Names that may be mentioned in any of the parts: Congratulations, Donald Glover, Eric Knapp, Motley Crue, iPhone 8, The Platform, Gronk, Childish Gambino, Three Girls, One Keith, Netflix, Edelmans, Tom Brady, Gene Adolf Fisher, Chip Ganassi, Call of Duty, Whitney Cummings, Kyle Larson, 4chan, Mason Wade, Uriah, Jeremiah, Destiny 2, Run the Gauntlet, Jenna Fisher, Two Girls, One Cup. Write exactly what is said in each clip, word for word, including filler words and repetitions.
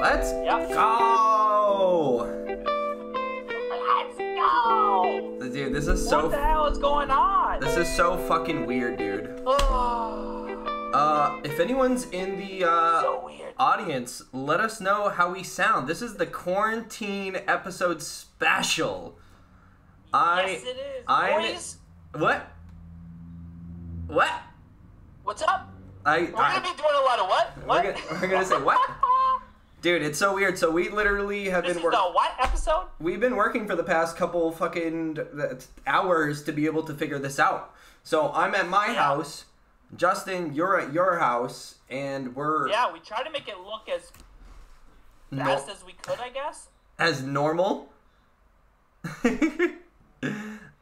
Let's yep. go! Let's go! Dude, this is so... What the hell is going on? This is so fucking weird, dude. Oh. Uh, if anyone's in the uh, so audience, let us know how we sound. This is the quarantine episode special. I, yes, it is, I, boys. What? What? What's up? I, we're I, gonna be doing a lot of what? What? We're gonna, we're gonna say what? Dude, it's so weird. So we literally have this been working. This is the what episode? We've been working for the past couple fucking hours to be able to figure this out. So I'm at my yeah. house. Justin, you're at your house, and we're yeah. We tried to make it look as no. fast as we could, I guess. As normal.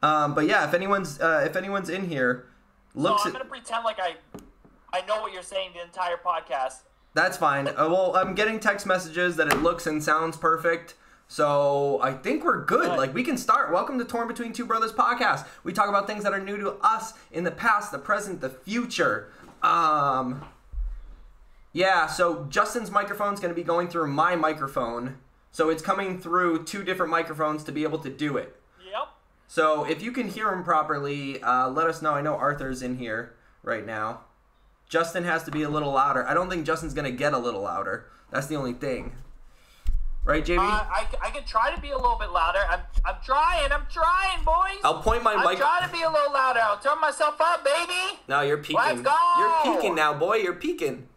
um, but yeah, if anyone's uh, if anyone's in here, looks. So I'm gonna at... pretend like I I know what you're saying the entire podcast. That's fine. Uh, well, I'm getting text messages that it looks and sounds perfect, so I think we're good. good. Like, we can start. Welcome to Torn Between Two Brothers podcast. We talk about things that are new to us in the past, the present, the future. Um, yeah, so Justin's microphone's going to be going through my microphone, so it's coming through two different microphones to be able to do it. Yep. So if you can hear him properly, uh, let us know. I know Arthur's in here right now. Justin has to be a little louder. I don't think Justin's going to get a little louder. That's the only thing. Right, J B? Uh, I, I can try to be a little bit louder. I'm I'm trying. I'm trying, boys. I'll point my mic. I'm trying to be a little louder. I'll turn myself up, baby. No, you're peeking. Let's go. You're peeking now, boy. You're peeking.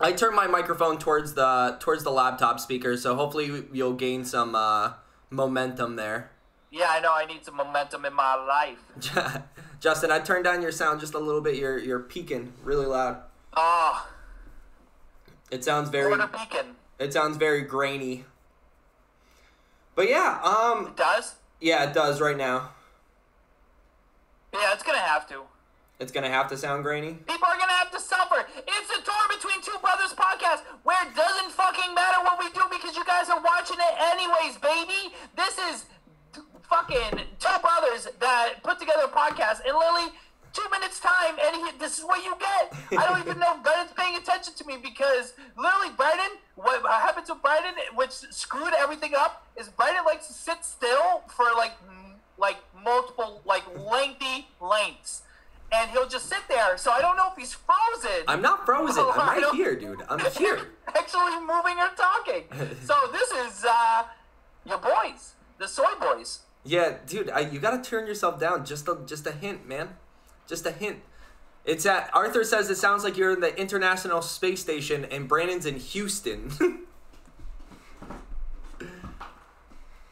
I turned my microphone towards the towards the laptop speaker, so hopefully you'll gain some uh, momentum there. Yeah, I know. I need some momentum in my life. Justin, I turned down your sound just a little bit. You're you're peaking really loud. Ah. Oh, it sounds very. Peaking. It sounds very grainy. But yeah, um. It does. Yeah, it does right now. Yeah, it's gonna have to. It's gonna have to sound grainy. People are gonna have to suffer. It's a Torn Between Two Brothers podcast where it doesn't fucking matter what we do because you guys are watching it anyways, baby. This is. Fucking two brothers that put together a podcast in literally two minutes time, and he, this is what you get. I don't even know if Brennan's paying attention to me because literally Brennan, what happened to Brennan, which screwed everything up, is Brennan likes to sit still for like like multiple like lengthy lengths, and he'll just sit there. So I don't know if he's frozen. I'm not frozen. Oh, I'm right here, dude. I'm here. Actually moving or talking. So this is uh, your boys, the soy boys. Yeah, dude, I, you gotta turn yourself down. Just a, just a hint, man. Just a hint. It's at Arthur says it sounds like you're in the International Space Station, and Brandon's in Houston. All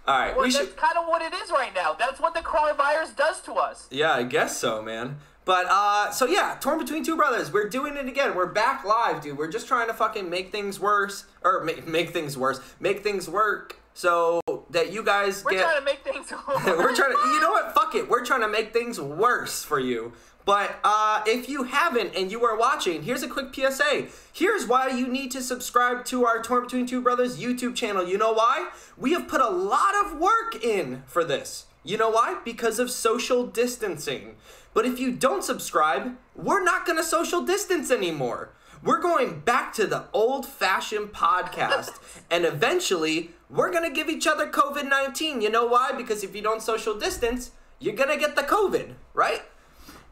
right, well, we that's should... kind of what it is right now. That's what the coronavirus does to us. Yeah, I guess so, man. But uh, so yeah, Torn Between Two Brothers. We're doing it again. We're back live, dude. We're just trying to fucking make things worse, or make make things worse, make things work. So that you guys we're get... We're trying to make things worse. We're trying to... You know what? Fuck it. We're trying to make things worse for you. But uh, if you haven't and you are watching, here's a quick P S A. Here's why you need to subscribe to our Torn Between Two Brothers YouTube channel. You know why? We have put a lot of work in for this. You know why? Because of social distancing. But if you don't subscribe, we're not going to social distance anymore. We're going back to the old-fashioned podcast. And eventually... we're going to give each other COVID nineteen. You know why? Because if you don't social distance, you're going to get the COVID, right?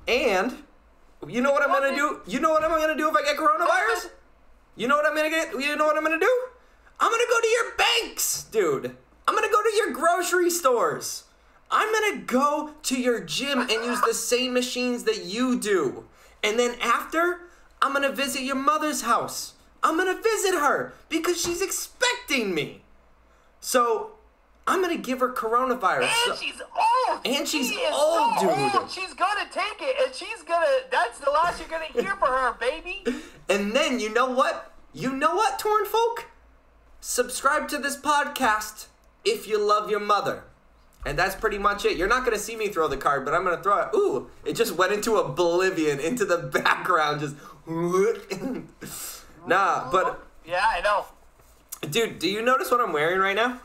And you know what I'm going to do? You know what I'm going to do if I get coronavirus? You know what I'm going to get? You know what I'm going to do? I'm going to go to your banks, dude. I'm going to go to your grocery stores. I'm going to go to your gym and use the same machines that you do. And then after, I'm going to visit your mother's house. I'm going to visit her because she's expecting me. So, I'm going to give her coronavirus. And so, she's old. And she's she old, so dude. Old. She's going to take it, and she's going to, that's the last you're going to hear for her, baby. And then, you know what? You know what, Torn Folk? Subscribe to this podcast if you love your mother. And that's pretty much it. You're not going to see me throw the card, but I'm going to throw it. Ooh, it just went into oblivion, into the background. Just, nah, but. Yeah, I know. Dude, do you notice what I'm wearing right now?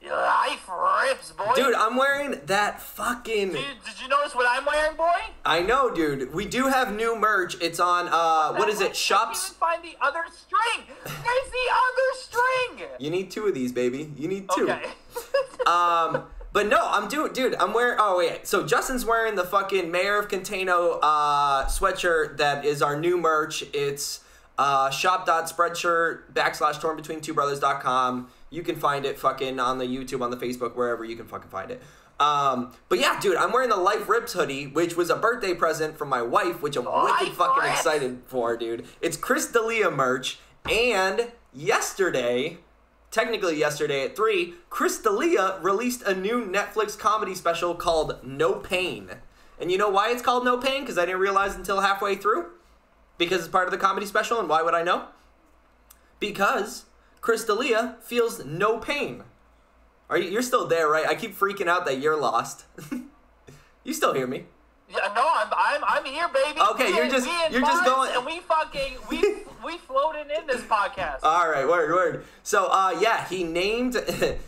Your life rips, boy. Dude, I'm wearing that fucking... Dude, did you notice what I'm wearing, boy? I know, dude. We do have new merch. It's on, uh, what is it? Shops... I can't even find find the other string. There's the other string. You need two of these, baby. You need two. Okay. um, but no, I'm doing, dude. I'm wearing. Oh wait. So Justin's wearing the fucking Mayor of Containo uh, sweatshirt that is our new merch. It's uh, shop.spreadshirt backslash torn between two brothers.com. You can find it fucking on the YouTube, on the Facebook, wherever you can fucking find it. Um, but yeah, dude, I'm wearing the Life Rips hoodie, which was a birthday present from my wife, which I'm Life wicked fucking rips. excited for, dude. It's Chris D'Elia merch, and yesterday, technically yesterday at three, Chris D'Elia released a new Netflix comedy special called No Pain. And you know why it's called No Pain? Because I didn't realize until halfway through. Because it's part of the comedy special, and why would I know? Because Chris D'Elia feels no pain. Are you, you're still there, right? I keep freaking out that you're lost. You still hear me? Yeah, no, I'm I'm I'm here, baby. Okay, we you're just you're just going. And we fucking we we floated in this podcast. All right, word word. So, uh, yeah, he named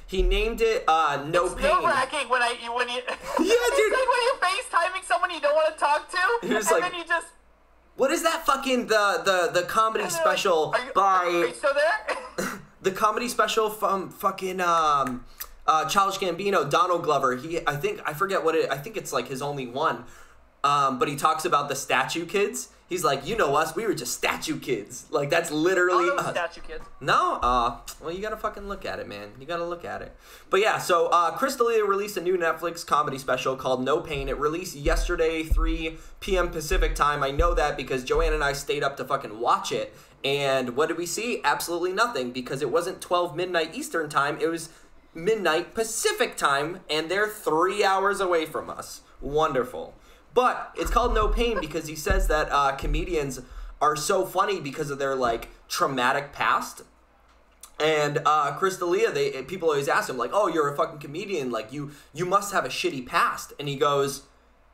he named it uh No it's Pain. It's nerve-wracking when I when you. Yeah, it's dude. It's like when you're FaceTiming someone you don't want to talk to, Here's and like, then you just. What is that fucking the the the comedy special like, are you, by? Are you still there? The comedy special from fucking um. Uh, Childish Gambino, Donald Glover. He, I think, I forget what it. I think it's like his only one. Um, but he talks about the statue kids. He's like, you know us, we were just statue kids. Like that's literally uh, statue kids. No, uh, well you gotta fucking look at it, man. You gotta look at it. But yeah, so uh, Chris D'Elia released a new Netflix comedy special called No Pain. It released yesterday, three p m Pacific time. I know that because Joanne and I stayed up to fucking watch it. And what did we see? Absolutely nothing, because it wasn't twelve midnight Eastern time. It was midnight Pacific time, and they're three hours away from us. Wonderful. But it's called No Pain because he says that uh, comedians are so funny because of their like traumatic past. And uh, Chris D'Elia, they people always ask him like, "Oh, you're a fucking comedian. Like you, you must have a shitty past." And he goes,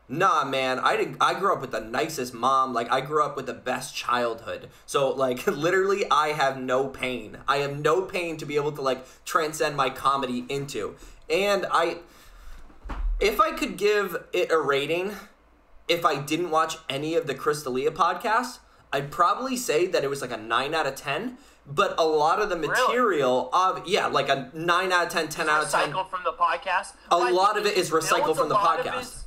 "Nah, man. I didn't. I grew up with the nicest mom. Like I grew up with the best childhood. So like, literally, I have no pain. I have no pain to be able to like transcend my comedy into." And I, if I could give it a rating. If I didn't watch any of the Chris D'Elia podcasts, I'd probably say that it was like a nine out of ten. But a lot of the material really? of, yeah, like a nine out of ten, ten out of ten. Recycled from the podcast. A well, lot of it is recycled from the podcast. His,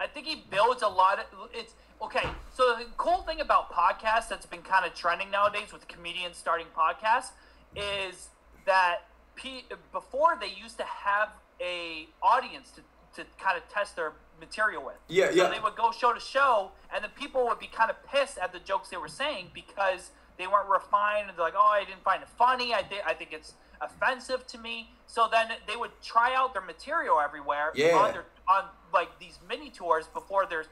I think he builds a lot of, it's, okay, so the cool thing about podcasts that's been kind of trending nowadays with comedians starting podcasts is that P, before they used to have a audience to, to kind of test their material with. Yeah, yeah. So they would go show to show, and the people would be kind of pissed at the jokes they were saying because they weren't refined, and they're like, oh, I didn't find it funny. I, th I think it's offensive to me. So then they would try out their material everywhere yeah. on, their, on like these mini tours before their,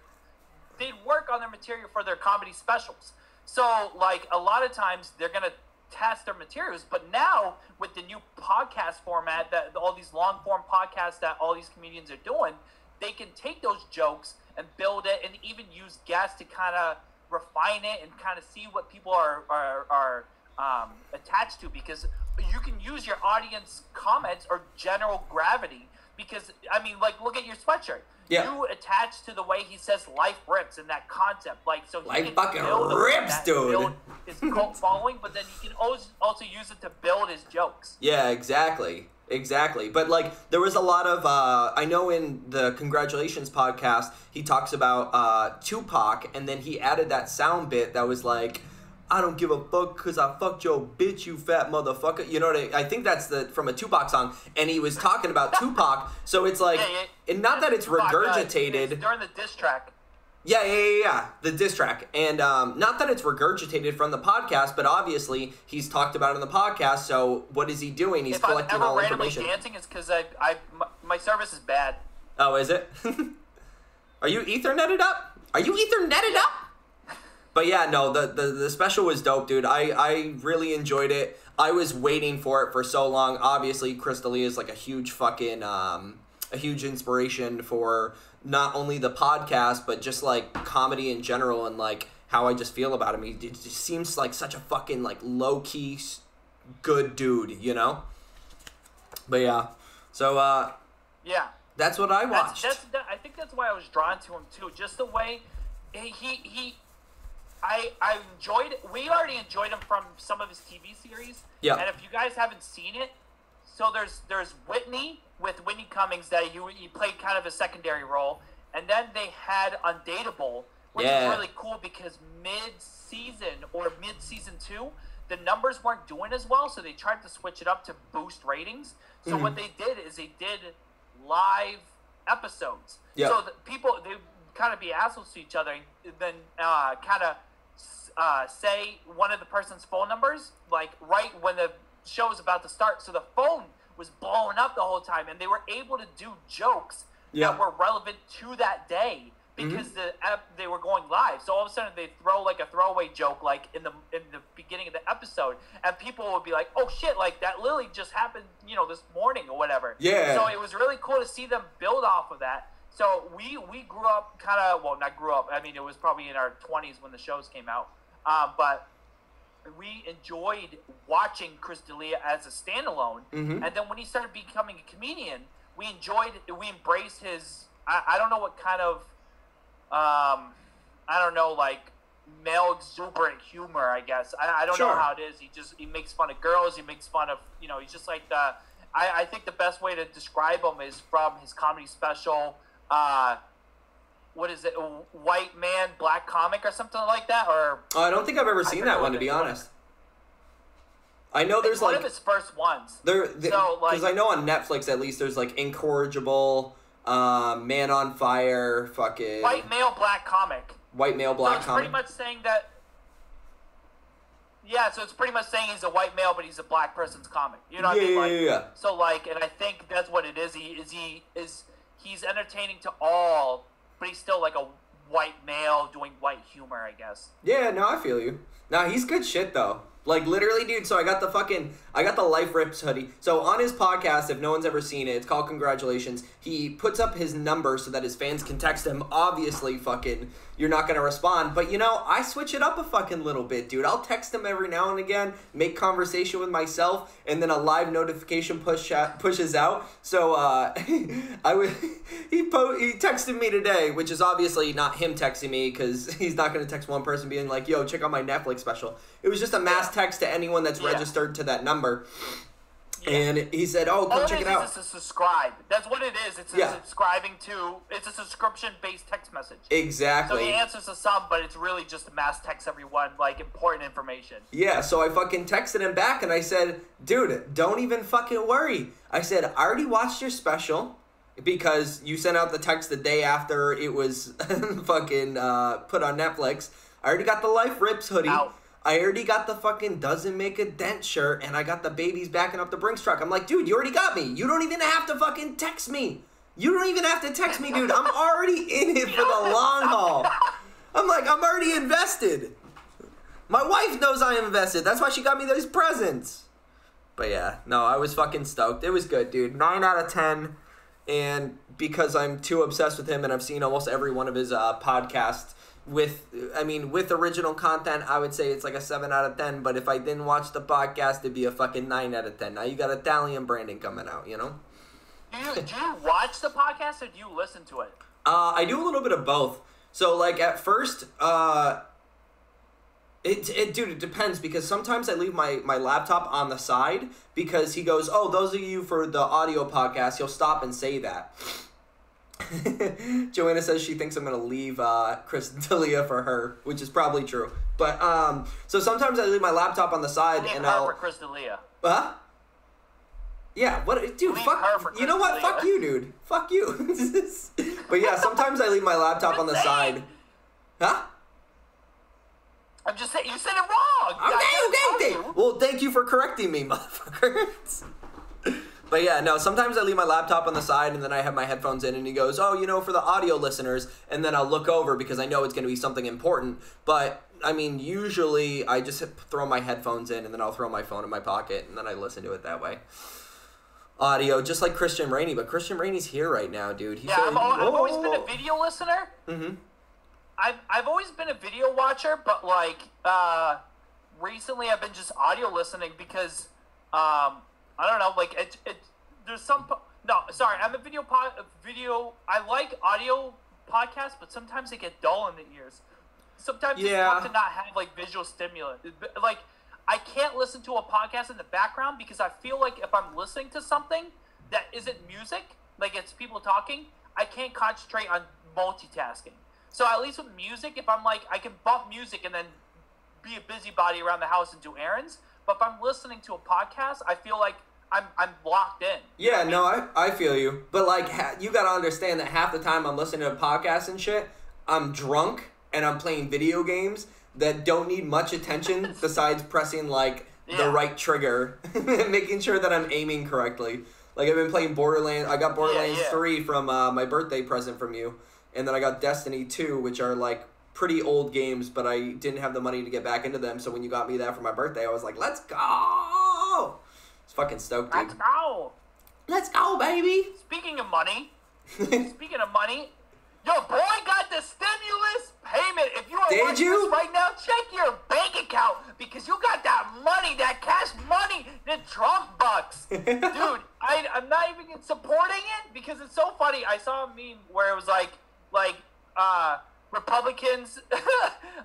they'd work on their material for their comedy specials. So like a lot of times they're going to test their materials, but now with the new podcast format that all these long form podcasts that all these comedians are doing, they can take those jokes and build it and even use guests to kind of refine it and kind of see what people are, are, are um, attached to, because you can use your audience comments or general gravity, because, I mean, like, look at your sweatshirt. Yeah. You attach to the way he says life rips and that concept. Like, so he life can fucking build rips, dude. Build his cult following, but then you can also use it to build his jokes. Yeah, exactly. Exactly. But like there was a lot of uh I know in the Congratulations podcast he talks about uh Tupac, and then he added that sound bit that was like, I don't give a fuck because I fucked your bitch, you fat motherfucker. You know what I mean? I think that's the from a Tupac song, and he was talking about Tupac, so it's like yeah, yeah, and not yeah, that it's Tupac, regurgitated uh, it's during the diss track. Yeah, yeah, yeah, yeah, the diss track. And um, not that it's regurgitated from the podcast, but obviously he's talked about it in the podcast, so what is he doing? He's if collecting I'm all information. If I'm randomly dancing, it's because I, I, my, my service is bad. Oh, is it? Are you Ethernetted up? Are you Ethernetted up? But yeah, no, the, the, the special was dope, dude. I, I really enjoyed it. I was waiting for it for so long. Obviously, Chris D'Elia is like a huge fucking... Um, a huge inspiration for not only the podcast, but just like comedy in general, and like how I just feel about him. He just seems like such a fucking like low key good dude, you know? But yeah, so uh, yeah, that's what I watched. That's, that's, that, I think that's why I was drawn to him too. Just the way he, he, I, I enjoyed – we already enjoyed him from some of his T V series. Yeah. And if you guys haven't seen it, so there's there's Whitney with Whitney Cummings that he, he played kind of a secondary role. And then they had Undateable, which yeah. is really cool because mid-season or mid-season two, the numbers weren't doing as well, so they tried to switch it up to boost ratings. So mm-hmm. what they did is they did live episodes. Yeah. So the people – they kind of be assholes to each other and then uh, kind of uh, say one of the person's phone numbers, like right when the show is about to start. So the phone was blowing up the whole time, and they were able to do jokes yeah. that were relevant to that day because mm-hmm. the ep- they were going live. So all of a sudden they throw like a throwaway joke like in the in the beginning of the episode, and people would be like, "Oh shit, like that literally just happened, you know, this morning or whatever." Yeah. So it was really cool to see them build off of that. So we, we grew up kind of – well, not grew up. I mean, it was probably in our twenties when the shows came out. Um, but we enjoyed watching Chris D'Elia as a standalone. Mm-hmm. And then when he started becoming a comedian, we enjoyed – we embraced his I, – I don't know what kind of um, – I don't know, like male exuberant humor, I guess. I, I don't sure. know how it is. He just – he makes fun of girls. He makes fun of – you know, he's just like the – I think the best way to describe him is from his comedy special – Uh, what is it? A white man, black comic, or something like that? Or oh, I don't think I've ever seen that one, to be honest. I know there's like one of his first ones. There, because I know on Netflix at least there's like Incorrigible, uh, Man on Fire, fucking white male, black comic. White male, black comic. Pretty much saying that. Yeah, so it's pretty much saying he's a white male, but he's a black person's comic. You know what yeah, I mean? Like, yeah, yeah. So like, and I think that's what it is. He is he is. He's entertaining to all, but he's still like a white male doing white humor, I guess. Yeah, no, I feel you. Nah, he's good shit, though. Like, literally, dude, so I got the fucking, I got the Life Rips hoodie. So on his podcast, if no one's ever seen it, it's called Congratulations. He puts up his number so that his fans can text him. Obviously, fucking, you're not going to respond. But, you know, I switch it up a fucking little bit, dude. I'll text him every now and again, make conversation with myself, and then a live notification push out, pushes out. So uh, I would, he, po- he texted me today, which is obviously not him texting me because he's not going to text one person being like, yo, check out my Netflix special. It was just a mass text to anyone that's yeah. registered to that number yeah. and he said oh come check it, it out it's a subscribe that's what it is it's a yeah. subscribing to it's a subscription based text message exactly so he answers to some but it's really just a mass text everyone like important information yeah so I fucking texted him back and I said dude don't even fucking worry I said I already watched your special because you sent out the text the day after it was fucking uh put on Netflix I already got the Life Rips hoodie Ow. I already got the fucking Doesn't Make a Dent shirt, and I got the babies backing up the Brinks truck. I'm like, dude, you already got me. You don't even have to fucking text me. You don't even have to text me, dude. I'm already in it for the long haul. I'm like, I'm already invested. My wife knows I am invested. That's why she got me those presents. But yeah, no, I was fucking stoked. It was good, dude. nine out of ten. And because I'm too obsessed with him and I've seen almost every one of his uh, podcasts, With, I mean, with original content, I would say it's like a seven out of ten, but if I didn't watch the podcast, it'd be a fucking nine out of ten. Now you got Italian branding coming out, you know? Do you, do you watch the podcast or do you listen to it? Uh, I do a little bit of both. So, like, at first, uh, it, it dude, it depends because sometimes I leave my, my laptop on the side because he goes, oh, those of you for the audio podcast, he'll stop and say that. Joanna says she thinks I'm gonna leave uh, Chris D'Elia for her, which is probably true. But um, so sometimes I leave my laptop on the side leave and her I'll. For Chris D'Elia. Huh? Yeah. What, dude? Leave fuck. You know what? Fuck you, dude. Fuck you. But yeah, sometimes I leave my laptop on the side. Huh? I'm just saying. You said it wrong. Okay, okay. Well, thank you for correcting me, motherfuckers. But yeah, no, sometimes I leave my laptop on the side and then I have my headphones in and he goes, oh, you know, for the audio listeners, and then I'll look over because I know it's going to be something important. But, I mean, usually I just throw my headphones in and then I'll throw my phone in my pocket and then I listen to it that way. Audio, just like Christian Rainey, but Christian Rainey's here right now, dude. He's yeah, I've, al- I've always been a video listener. Mm-hmm. I've, I've always been a video watcher, but, like, uh, recently I've been just audio listening because... Um, I don't know, like, it, it, there's some, no, sorry, I'm a video, pod, video, I like audio podcasts, but sometimes they get dull in the ears. sometimes yeah. it's tough to not have, like, visual stimulus. Like, I can't listen to a podcast in the background because I feel like if I'm listening to something that isn't music, like it's people talking, I can't concentrate on multitasking. So at least with music, if I'm like, I can bump music and then be a busybody around the house and do errands. But if I'm listening to a podcast, I feel like I'm I'm locked in. Yeah, you know what I mean? No, I, I feel you. But, like, ha- you got to understand that half the time I'm listening to podcasts and shit, I'm drunk and I'm playing video games that don't need much attention besides pressing, like, yeah. the right trigger and making sure that I'm aiming correctly. Like, I've been playing Borderlands. I got Borderlands yeah, yeah. three from uh, my birthday present from you. And then I got Destiny two, which are, like, pretty old games, but I didn't have the money to get back into them. So when you got me that for my birthday, I was like, let's go! It's fucking stoked, dude. Let's go! Let's go, baby! Speaking of money, speaking of money, your boy got the stimulus payment. If you are Did watching you? This right now, check your bank account because you got that money, that cash money, the Trump bucks. Dude, I, I'm not even supporting it because it's so funny. I saw a meme where it was like, like, uh, Republicans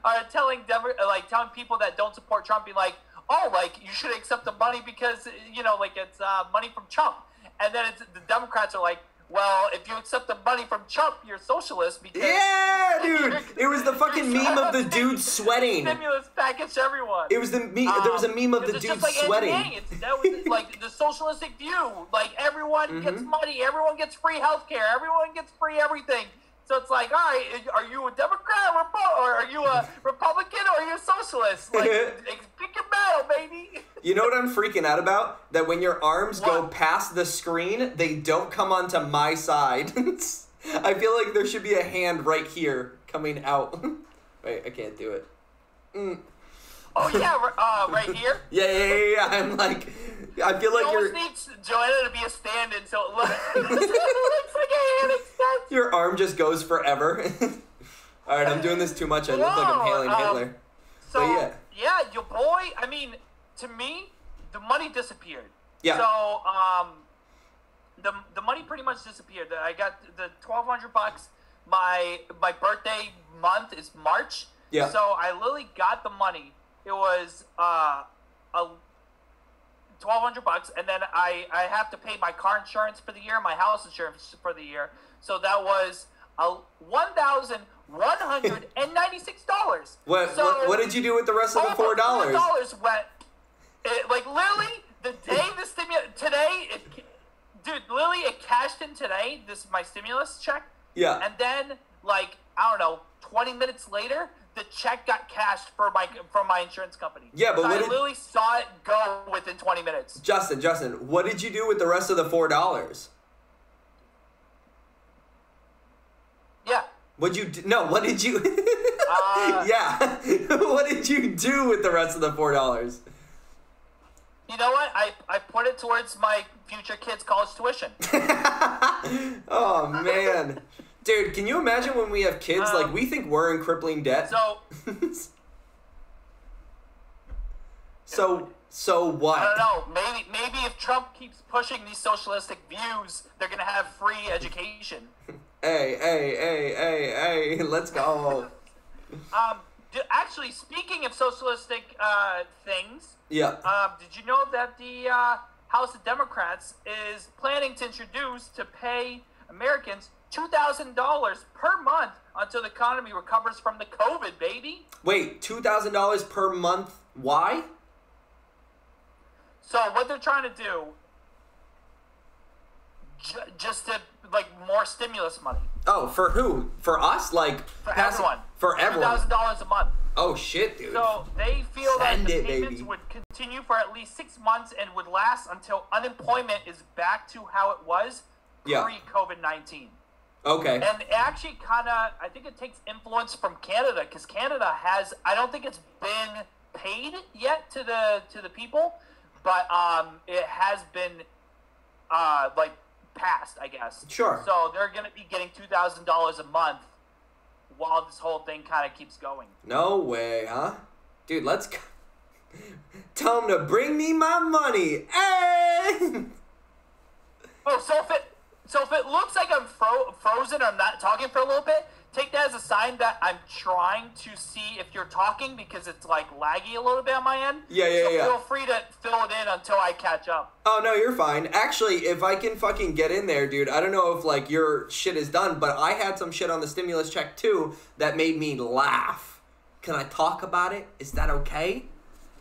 are telling Denver, like telling people that don't support Trump, being like, oh, like you should accept the money because, you know, like it's uh, money from Trump. And then it's, the Democrats are like, well, if you accept the money from Trump, you're socialist because... Yeah, dude! It was the fucking meme of the dude sweating. Stimulus package everyone. It was the meme... Um, there was a meme of the dude just like sweating. It's that was like the socialistic view. Like, everyone mm-hmm. gets money. Everyone gets free healthcare. Everyone gets free everything. So it's like, all right, are you a Democrat or, Repo- or are you a Republican or are you a socialist? Like, pick your battle, baby. You know what I'm freaking out about? That when your arms what? go past the screen, they don't come onto my side. I feel like there should be a hand right here coming out. Wait, I can't do it. Mm. Oh, yeah, uh, right here? yeah, yeah, yeah, yeah, I'm like, I feel like you you're... You always need Joanna to be a stand-in, so it looks, it looks like a hand extension. Your arm just goes forever. All right, I'm doing this too much. I no, look like I'm hailing um, Hitler. So, but yeah. yeah, your boy, I mean, to me, the money disappeared. Yeah. So, um, the the money pretty much disappeared. I got the twelve hundred bucks. My, my birthday month is March. Yeah. So I literally got the money. It was uh, a twelve hundred bucks, and then I, I have to pay my car insurance for the year, my house insurance for the year. So that was a one thousand one hundred and ninety six dollars. What, so what what did you do with the rest of the four dollars? Dollars went it, like literally the day the stimulus today, it, dude. Literally, it cashed in today. This is my stimulus check. Yeah, and then like I don't know, twenty minutes later. The check got cashed for my from my insurance company. Yeah, but so what I did, literally saw it go within twenty minutes. Justin, Justin, what did you do with the rest of the four dollars? Yeah. What'd you do? No, what did you? uh, yeah. What did you do with the rest of the four dollars? You know what? I I put it towards my future kids' college tuition. Oh man. Dude, can you imagine when we have kids? Um, like, we think we're in crippling debt. So, so, so what? I don't know. Maybe, maybe if Trump keeps pushing these socialistic views, they're gonna have free education. Hey, hey, hey, hey, hey! Let's go. um, d- actually, speaking of socialistic uh things, yeah. Um, did you know that the uh, House of Democrats is planning to introduce to pay Americans two thousand dollars per month until the economy recovers from the COVID, baby. Wait, two thousand dollars per month? Why? So what they're trying to do, j- just to, like, more stimulus money. Oh, for who? For us? Like, for pass- everyone. For everyone. two thousand dollars a month. Oh, shit, dude. So they feel Send that the it, payments baby. would continue for at least six months and would last until unemployment is back to how it was yeah. pre-COVID nineteen. Okay. And it actually kind of, I think it takes influence from Canada because Canada has, I don't think it's been paid yet to the to the people, but um, it has been uh, like passed, I guess. Sure. So they're going to be getting two thousand dollars a month while this whole thing kind of keeps going. No way, huh? Dude, let's go. Tell them to bring me my money. Hey! Oh, so fit. So if it looks like I'm fro- frozen or I'm not talking for a little bit, take that as a sign that I'm trying to see if you're talking, because it's like laggy a little bit on my end. Yeah, yeah, so yeah. Feel free to fill it in until I catch up. Oh, no, you're fine. Actually, if I can fucking get in there, dude, I don't know if like your shit is done, but I had some shit on the stimulus check too that made me laugh. Can I talk about it? Is that okay?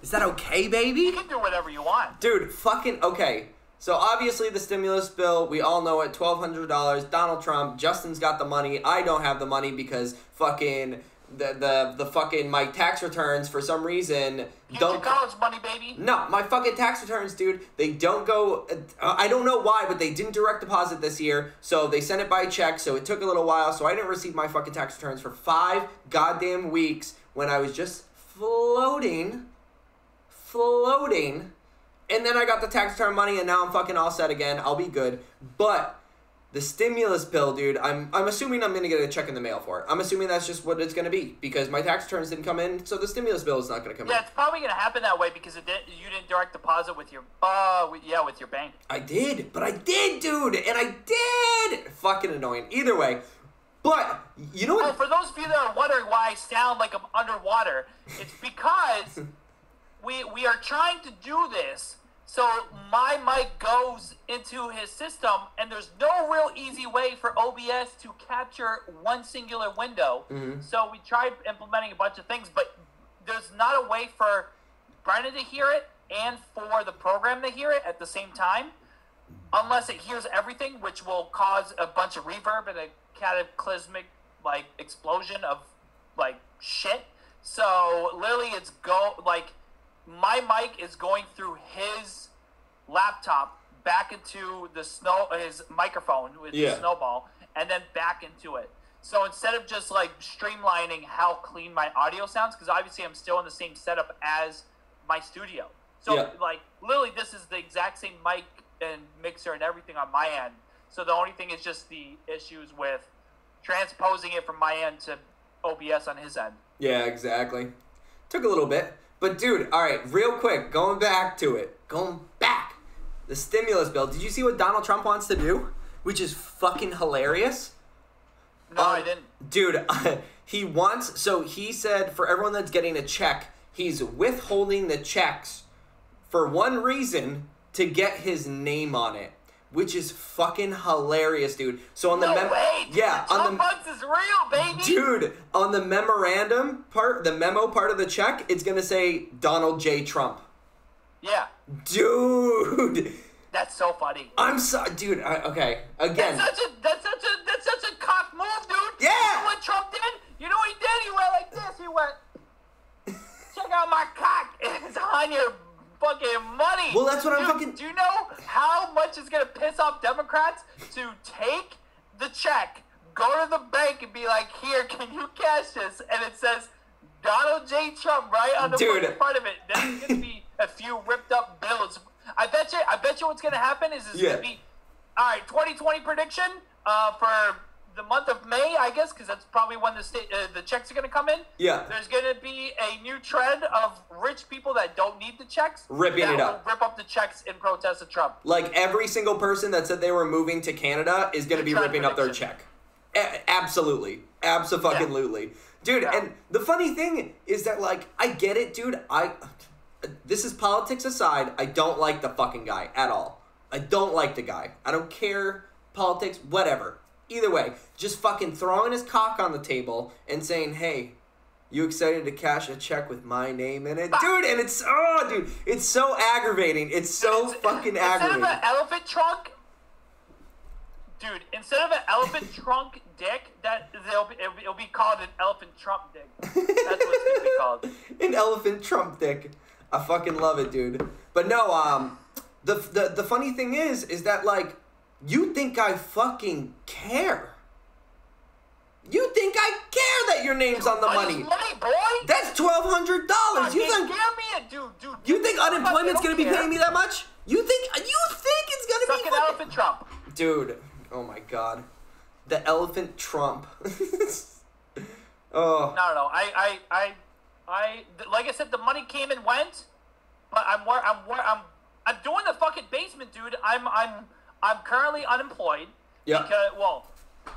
Is that okay, baby? You can do whatever you want. Dude, fucking okay. So obviously the stimulus bill, we all know it, twelve hundred dollars, Donald Trump, Justin's got the money, I don't have the money because fucking the the, the fucking my tax returns for some reason Get don't- your college money, baby. No, my fucking tax returns, dude, they don't go, uh, I don't know why, but they didn't direct deposit this year, so they sent it by check, so it took a little while, so I didn't receive my fucking tax returns for five goddamn weeks when I was just floating, floating, and then I got the tax return money, and now I'm fucking all set again. I'll be good. But the stimulus bill, dude, I'm I'm assuming I'm going to get a check in the mail for it. I'm assuming that's just what it's going to be because my tax returns didn't come in, so the stimulus bill is not going to come yeah, in. Yeah, it's probably going to happen that way because it did, you didn't direct deposit with your uh, – yeah, with your bank. I did. But I did, dude, and I did. Fucking annoying. Either way. But, you know what? Oh, for those of you that are wondering why I sound like I'm underwater, it's because we we are trying to do this. So my mic goes into his system, and there's no real easy way for O B S to capture one singular window. Mm-hmm. So we tried implementing a bunch of things, but there's not a way for Brennan to hear it and for the program to hear it at the same time, unless it hears everything, which will cause a bunch of reverb and a cataclysmic like explosion of like shit. So literally, it's go like. My mic is going through his laptop back into the snow, his microphone with yeah. the snowball, and then back into it. So instead of just like streamlining how clean my audio sounds, because obviously I'm still in the same setup as my studio. So yeah. like literally this is the exact same mic and mixer and everything on my end. So the only thing is just the issues with transposing it from my end to O B S on his end. Yeah, exactly. Took a little bit. But, dude, all right, real quick, going back to it. Going back. The stimulus bill. Did you see what Donald Trump wants to do? Which is fucking hilarious. No, um, I didn't. Dude, he wants – so he said for everyone that's getting a check, he's withholding the checks for one reason, to get his name on it. Which is fucking hilarious, dude. So on the no mem- way, dude, yeah, the on the bucks is real, baby. Dude, on the memorandum part, the memo part of the check, it's gonna say Donald J. Trump. Yeah. Dude. That's so funny. I'm sorry, dude. I, okay, again. That's such a that's such a that's such a cock move, dude. Yeah. You know what Trump did? You know what he did? He went like this. He went, check out my cock. It's on your fucking money. Well, that's what Dude, I'm fucking... Do you know how much it's going to piss off Democrats to take the check, go to the bank, and be like, here, can you cash this? And it says Donald J. Trump right on the Dude. front of it. There's going to be a few ripped up bills. I bet you I bet you what's going to happen is it's yeah. going to be... All right, twenty twenty prediction uh, for the month of May, I guess, because that's probably when the sta- uh, the checks are going to come in. Yeah. There's going to be a new trend of rich people that don't need the checks. Ripping it up. Rip up the checks in protest of Trump. Like every single person that said they were moving to Canada is going to be ripping prediction. up their check. A- absolutely. Abso-fucking-lutely. Yeah. Dude, yeah. And the funny thing is that, like, I get it, dude. I This is politics aside. I don't like the fucking guy at all. I don't like the guy. I don't care. Politics, whatever. Either way, just fucking throwing his cock on the table and saying, hey, you excited to cash a check with my name in it? Fuck. Dude, and it's, oh, dude, it's so aggravating. It's so it's, fucking instead aggravating. Instead of an elephant trunk, dude, instead of an elephant trunk dick, that it'll be, it'll be called an elephant Trump dick. That's what it's going to be called. An elephant Trump dick. I fucking love it, dude. But no, um, the the, the funny thing is, is that, like, you think I fucking care? You think I care that your name's on the money? money boy? That's twelve hundred dollars. You think? It, dude, dude, you think unemployment's gonna be care. paying me that much? You think? You think it's gonna Suck be? Fucking elephant Trump. Dude, oh my god, the elephant Trump. Oh. No, no, I, I, I, I. Like I said, the money came and went, but I'm where I'm where I'm. I'm doing the fucking basement, dude. I'm, I'm. I'm currently unemployed. Yeah. Because, well,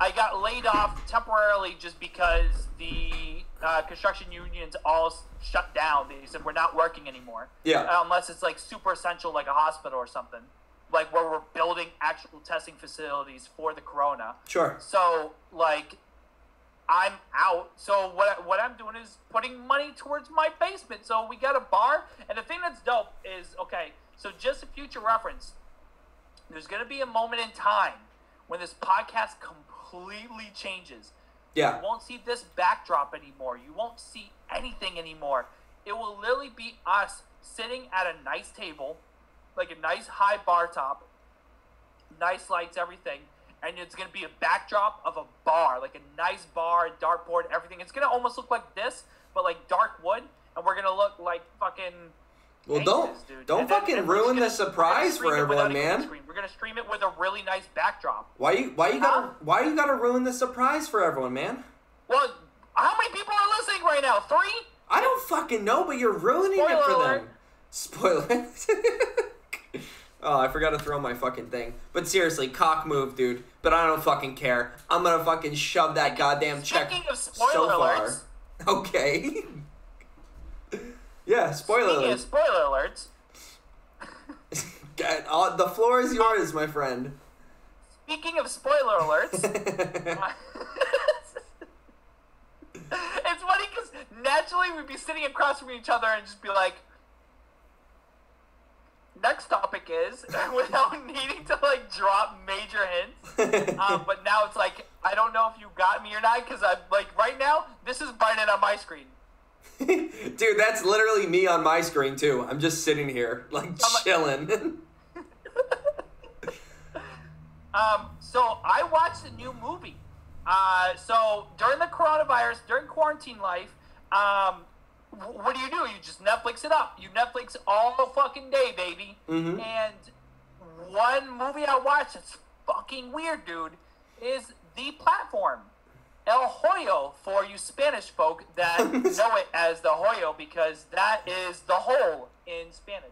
I got laid off temporarily just because the uh, construction unions all shut down. They said, we're not working anymore. Yeah. Unless it's like super essential, like a hospital or something, like where we're building actual testing facilities for the corona. Sure. So, like, I'm out. So what what I'm doing is putting money towards my basement. So we got a bar. And the thing that's dope is, okay, so just a future reference, there's going to be a moment in time when this podcast completely changes. Yeah. You won't see this backdrop anymore. You won't see anything anymore. It will literally be us sitting at a nice table, like a nice high bar top, nice lights, everything. And it's going to be a backdrop of a bar, like a nice bar, dartboard, everything. It's going to almost look like this, but like dark wood. And we're going to look like fucking... Well, don't dude. don't and fucking then, ruin gonna, the surprise for everyone, man. We're going to stream it with a really nice backdrop. Why you why you huh? gotta why you gotta ruin the surprise for everyone, man? Well, how many people are listening right now? Three? I don't fucking know, but you're ruining Spoiler it for alert. them. Spoiler. Oh, I forgot to throw my fucking thing. But seriously, cock move, dude. But I don't fucking care. I'm going to fucking shove that goddamn check. Speaking of spoiler so alerts. Far. Okay. Yeah, spoiler Speaking alerts. Spoiler alerts. Get, uh, the floor is yours, my friend. Speaking of spoiler alerts, it's funny because naturally we'd be sitting across from each other and just be like, next topic is, without needing to like drop major hints. Um, but now it's like, I don't know if you got me or not because I'm like, right now, this is brightened on my screen. Dude, that's literally me on my screen too. I'm just sitting here, like chilling. um. So I watched a new movie. Uh. So during the coronavirus, during quarantine life, um, what do you do? You just Netflix it up. You Netflix all fucking day, baby. Mm-hmm. And one movie I watched that's fucking weird, dude, is The Platform. El Hoyo for you Spanish folk that know it as the Hoyo because that is the hole in Spanish.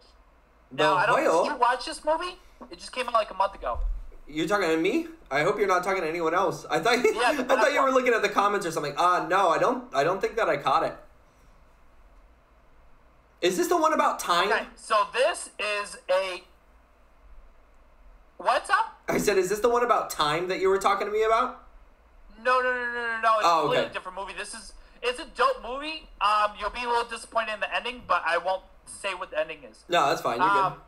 The now, I don't know, did you watch this movie? It just came out like a month ago. You're talking to me? I hope you're not talking to anyone else. I thought yeah, I thought you were looking at the comments or something. Uh no, I don't I don't think that I caught it. Is this the one about time? Okay, so this is a What's up? I said, is this the one about time that you were talking to me about? No, no, no, no, no, no. It's oh, a completely okay. different movie. This is, it's a dope movie. Um, you'll be a little disappointed in the ending, but I won't say what the ending is. No, that's fine. You're um, good.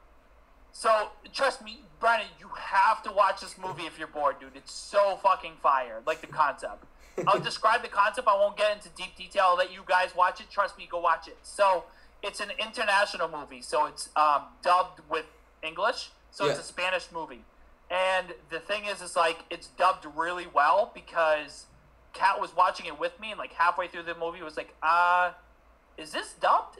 So, trust me, Brandon, you have to watch this movie if you're bored, dude. It's so fucking fire. Like the concept. I'll describe the concept. I won't get into deep detail. I'll let you guys watch it. Trust me, go watch it. So, it's an international movie. So, it's um, dubbed with English. So, yeah. It's a Spanish movie. And the thing is, it's like, it's dubbed really well because Kat was watching it with me and like halfway through the movie was like, uh, is this dubbed?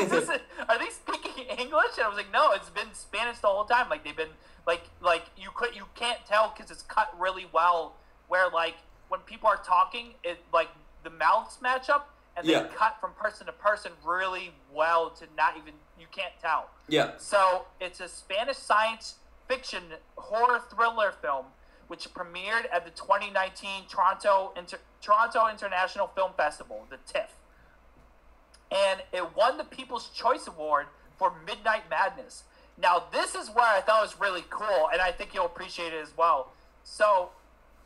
is this a, are they speaking English? And I was like, no, it's been Spanish the whole time. Like they've been like, like you could, you can't tell cause it's cut really well where like when people are talking, it like the mouths match up and they yeah. cut from person to person really well to not even, you can't tell. Yeah. So it's a Spanish science fiction horror thriller film, which premiered at the twenty nineteen Toronto Inter- Toronto International Film Festival, the TIFF. And it won the People's Choice Award for Midnight Madness. Now, this is where I thought it was really cool, and I think you'll appreciate it as well. So,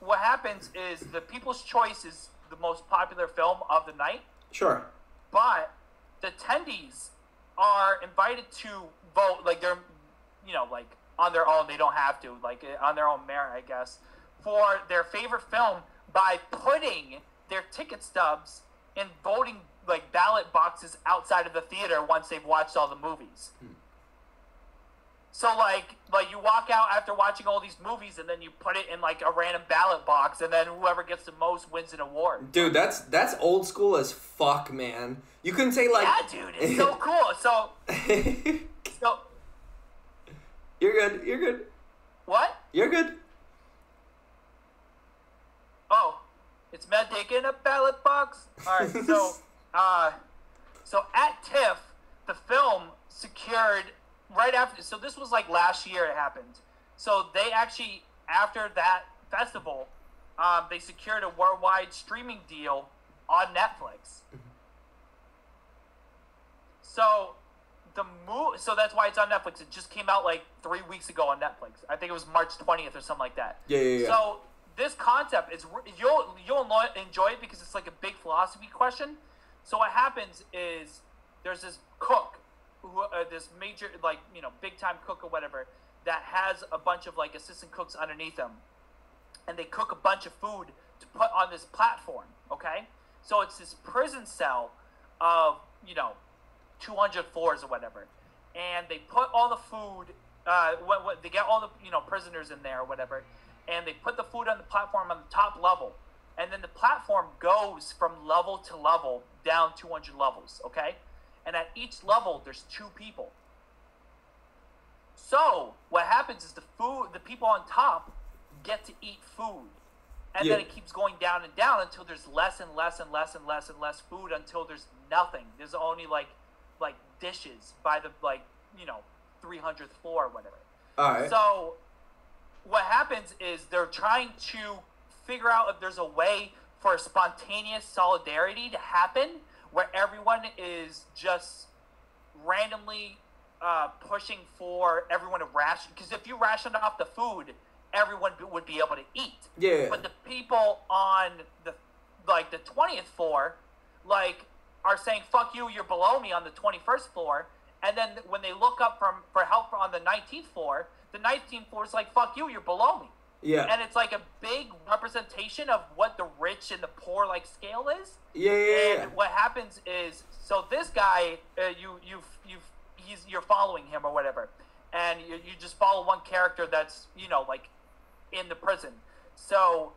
what happens is the People's Choice is the most popular film of the night. Sure. But the attendees are invited to vote, like they're, you know, like, on their own, they don't have to, like, on their own merit, I guess, for their favorite film by putting their ticket stubs in voting, like, ballot boxes outside of the theater once they've watched all the movies. Hmm. So, like, like you walk out after watching all these movies, and then you put it in, like, a random ballot box, and then whoever gets the most wins an award. Dude, that's that's old school as fuck, man. You couldn't say, like... Yeah, dude, it's so cool. So... so You're good. You're good. What? You're good. Oh, it's Matt taking a ballot box. All right. So, uh, so at TIFF, the film secured right after. So this was like last year it happened. So they actually, after that festival, um, they secured a worldwide streaming deal on Netflix. So the mo- so that's why it's on Netflix. It just came out like three weeks ago on Netflix. I think it was March twentieth or something like that. Yeah, yeah, yeah. So this concept is re- you'll you'll enjoy it because it's like a big philosophy question. So what happens is there's this cook, who uh, this major like you know big time cook or whatever, that has a bunch of like assistant cooks underneath him, and they cook a bunch of food to put on this platform. Okay, so it's this prison cell of you know two hundred floors or whatever, and they put all the food. Uh, what, what they get all the you know prisoners in there or whatever. And they put the food on the platform on the top level. And then the platform goes from level to level down two hundred levels, okay? And at each level, there's two people. So what happens is the food, the people on top get to eat food. And yeah. then it keeps going down and down until there's less and less and less and less and less food until there's nothing. There's only like like dishes by the like, you know, three hundredth floor or whatever. All right. So what happens is they're trying to figure out if there's a way for spontaneous solidarity to happen where everyone is just randomly uh, pushing for everyone to ration. Because if you rationed off the food, everyone b- would be able to eat. Yeah. But the people on the like the twentieth floor like are saying, fuck you, you're below me on the twenty-first floor. And then when they look up from for help on the nineteenth floor, the nineteenth floor is like, fuck you, you're below me. Yeah. And it's like a big representation of what the rich and the poor like scale is. Yeah, yeah, and yeah. what happens is, so this guy, uh, you, you, you, he's, you're following him or whatever. And you, you just follow one character that's, you know, like in the prison. So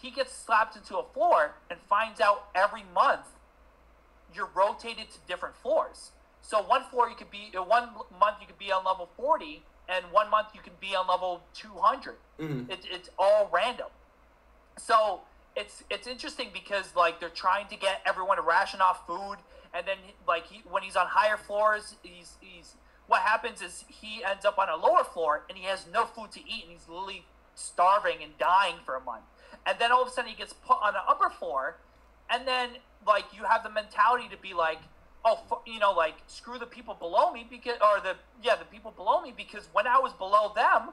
he gets slapped into a floor and finds out every month you're rotated to different floors. So one floor you could be, one month you could be on level forty. And one month you can be on level two hundred. Mm-hmm. It, it's all random. So it's it's interesting because like they're trying to get everyone to ration off food, and then like he, when he's on higher floors, he's he's what happens is he ends up on a lower floor and he has no food to eat and he's literally starving and dying for a month. And then all of a sudden he gets put on an upper floor, and then like you have the mentality to be like, oh, you know, like screw the people below me because, or the yeah, the people below me because when I was below them,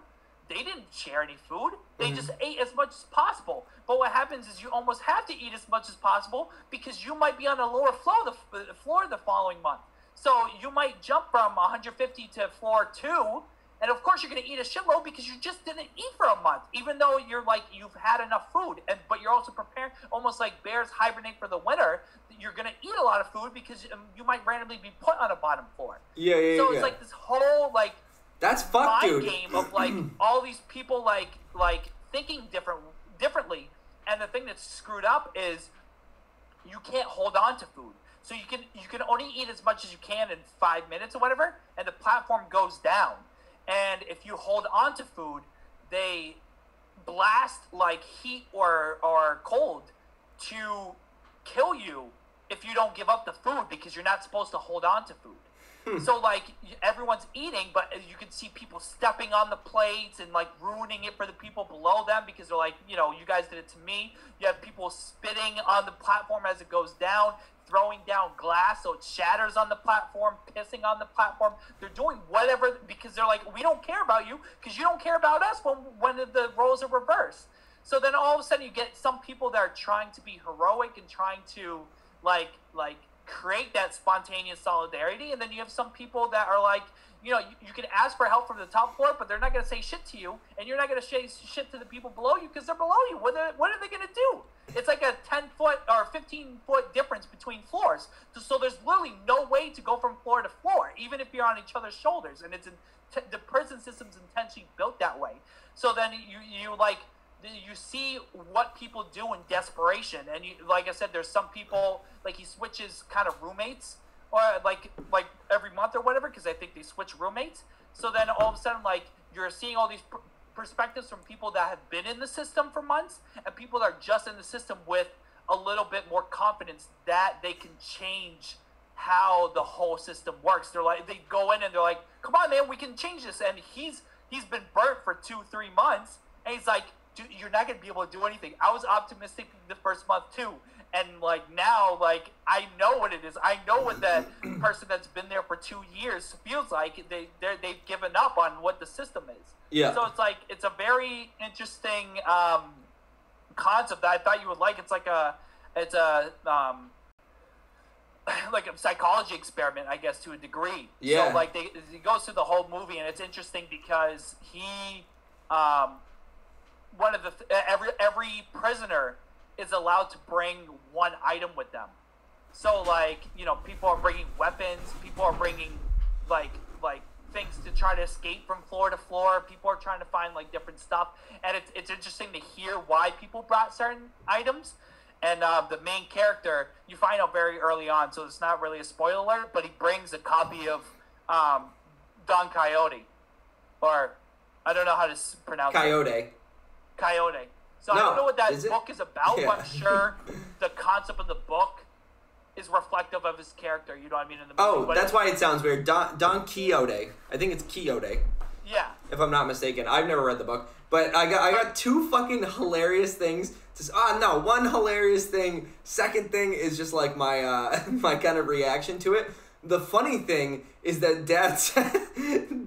they didn't share any food. They mm-hmm. just ate as much as possible. But what happens is you almost have to eat as much as possible because you might be on a lower floor the floor the following month. So you might jump from one hundred fifty to floor two, and of course you're going to eat a shitload because you just didn't eat for a month, even though you're like you've had enough food. And but you're also preparing, almost like bears hibernate for the winter. You're going to eat a lot of food because you might randomly be put on a bottom floor. Yeah, yeah, so yeah. So it's like this whole, like, that's fucked, dude. Game of, like, all these people, like, like thinking different differently. And the thing that's screwed up is you can't hold on to food. So you can you can only eat as much as you can in five minutes or whatever, and the platform goes down. And if you hold on to food, they blast, like, heat or, or cold to kill you if you don't give up the food because you're not supposed to hold on to food. Hmm. So like everyone's eating, but you can see people stepping on the plates and like ruining it for the people below them because they're like, you know, you guys did it to me. You have people spitting on the platform as it goes down, throwing down glass so it shatters on the platform, pissing on the platform. They're doing whatever because they're like, we don't care about you because you don't care about us when when the roles are reversed. So then all of a sudden you get some people that are trying to be heroic and trying to like like create that spontaneous solidarity. And then you have some people that are like, you know, you, you can ask for help from the top floor, but they're not going to say shit to you. And you're not going to say shit to the people below you because they're below you. What are, what are they going to do? It's like a ten foot or fifteen foot difference between floors. So there's literally no way to go from floor to floor, even if you're on each other's shoulders. And it's in, t- the prison system's intentionally built that way. So then you, you like... you see what people do in desperation, and you, like I said, there's some people like he switches kind of roommates, or like like every month or whatever, because I think they switch roommates. So then all of a sudden, like you're seeing all these pr- perspectives from people that have been in the system for months, and people that are just in the system with a little bit more confidence that they can change how the whole system works. They're like they go in and they're like, "Come on, man, we can change this." And he's he's been burnt for two, three months, and he's like, do, you're not going to be able to do anything. I was optimistic the first month too. And, like, now, like, I know what it is. I know what that person that's been there for two years feels like. They, they've given up on what the system is. Yeah. So it's, like, it's a very interesting um, concept that I thought you would like. It's like a, it's a, um, like a psychology experiment, I guess, to a degree. Yeah. So, like, they, it goes through the whole movie, and it's interesting because he, um, one of the, every every prisoner is allowed to bring one item with them. So, like, you know, people are bringing weapons, people are bringing, like, like things to try to escape from floor to floor, people are trying to find, like, different stuff, and it's, it's interesting to hear why people brought certain items, and uh, the main character, you find out very early on, so it's not really a spoiler alert, but he brings a copy of um, Don Quixote, or I don't know how to pronounce it. Coyote. Coyote. So no, I don't know what that is book is about, yeah. But I'm sure the concept of the book is reflective of his character, you know what I mean? In the movie. Oh, but that's why it sounds weird. Don, Don Quixote. I think it's Quixote. Yeah. If I'm not mistaken. I've never read the book. But I got I got two fucking hilarious things. Ah, oh, no, one hilarious thing. Second thing is just like my uh, my kind of reaction to it. The funny thing is that dad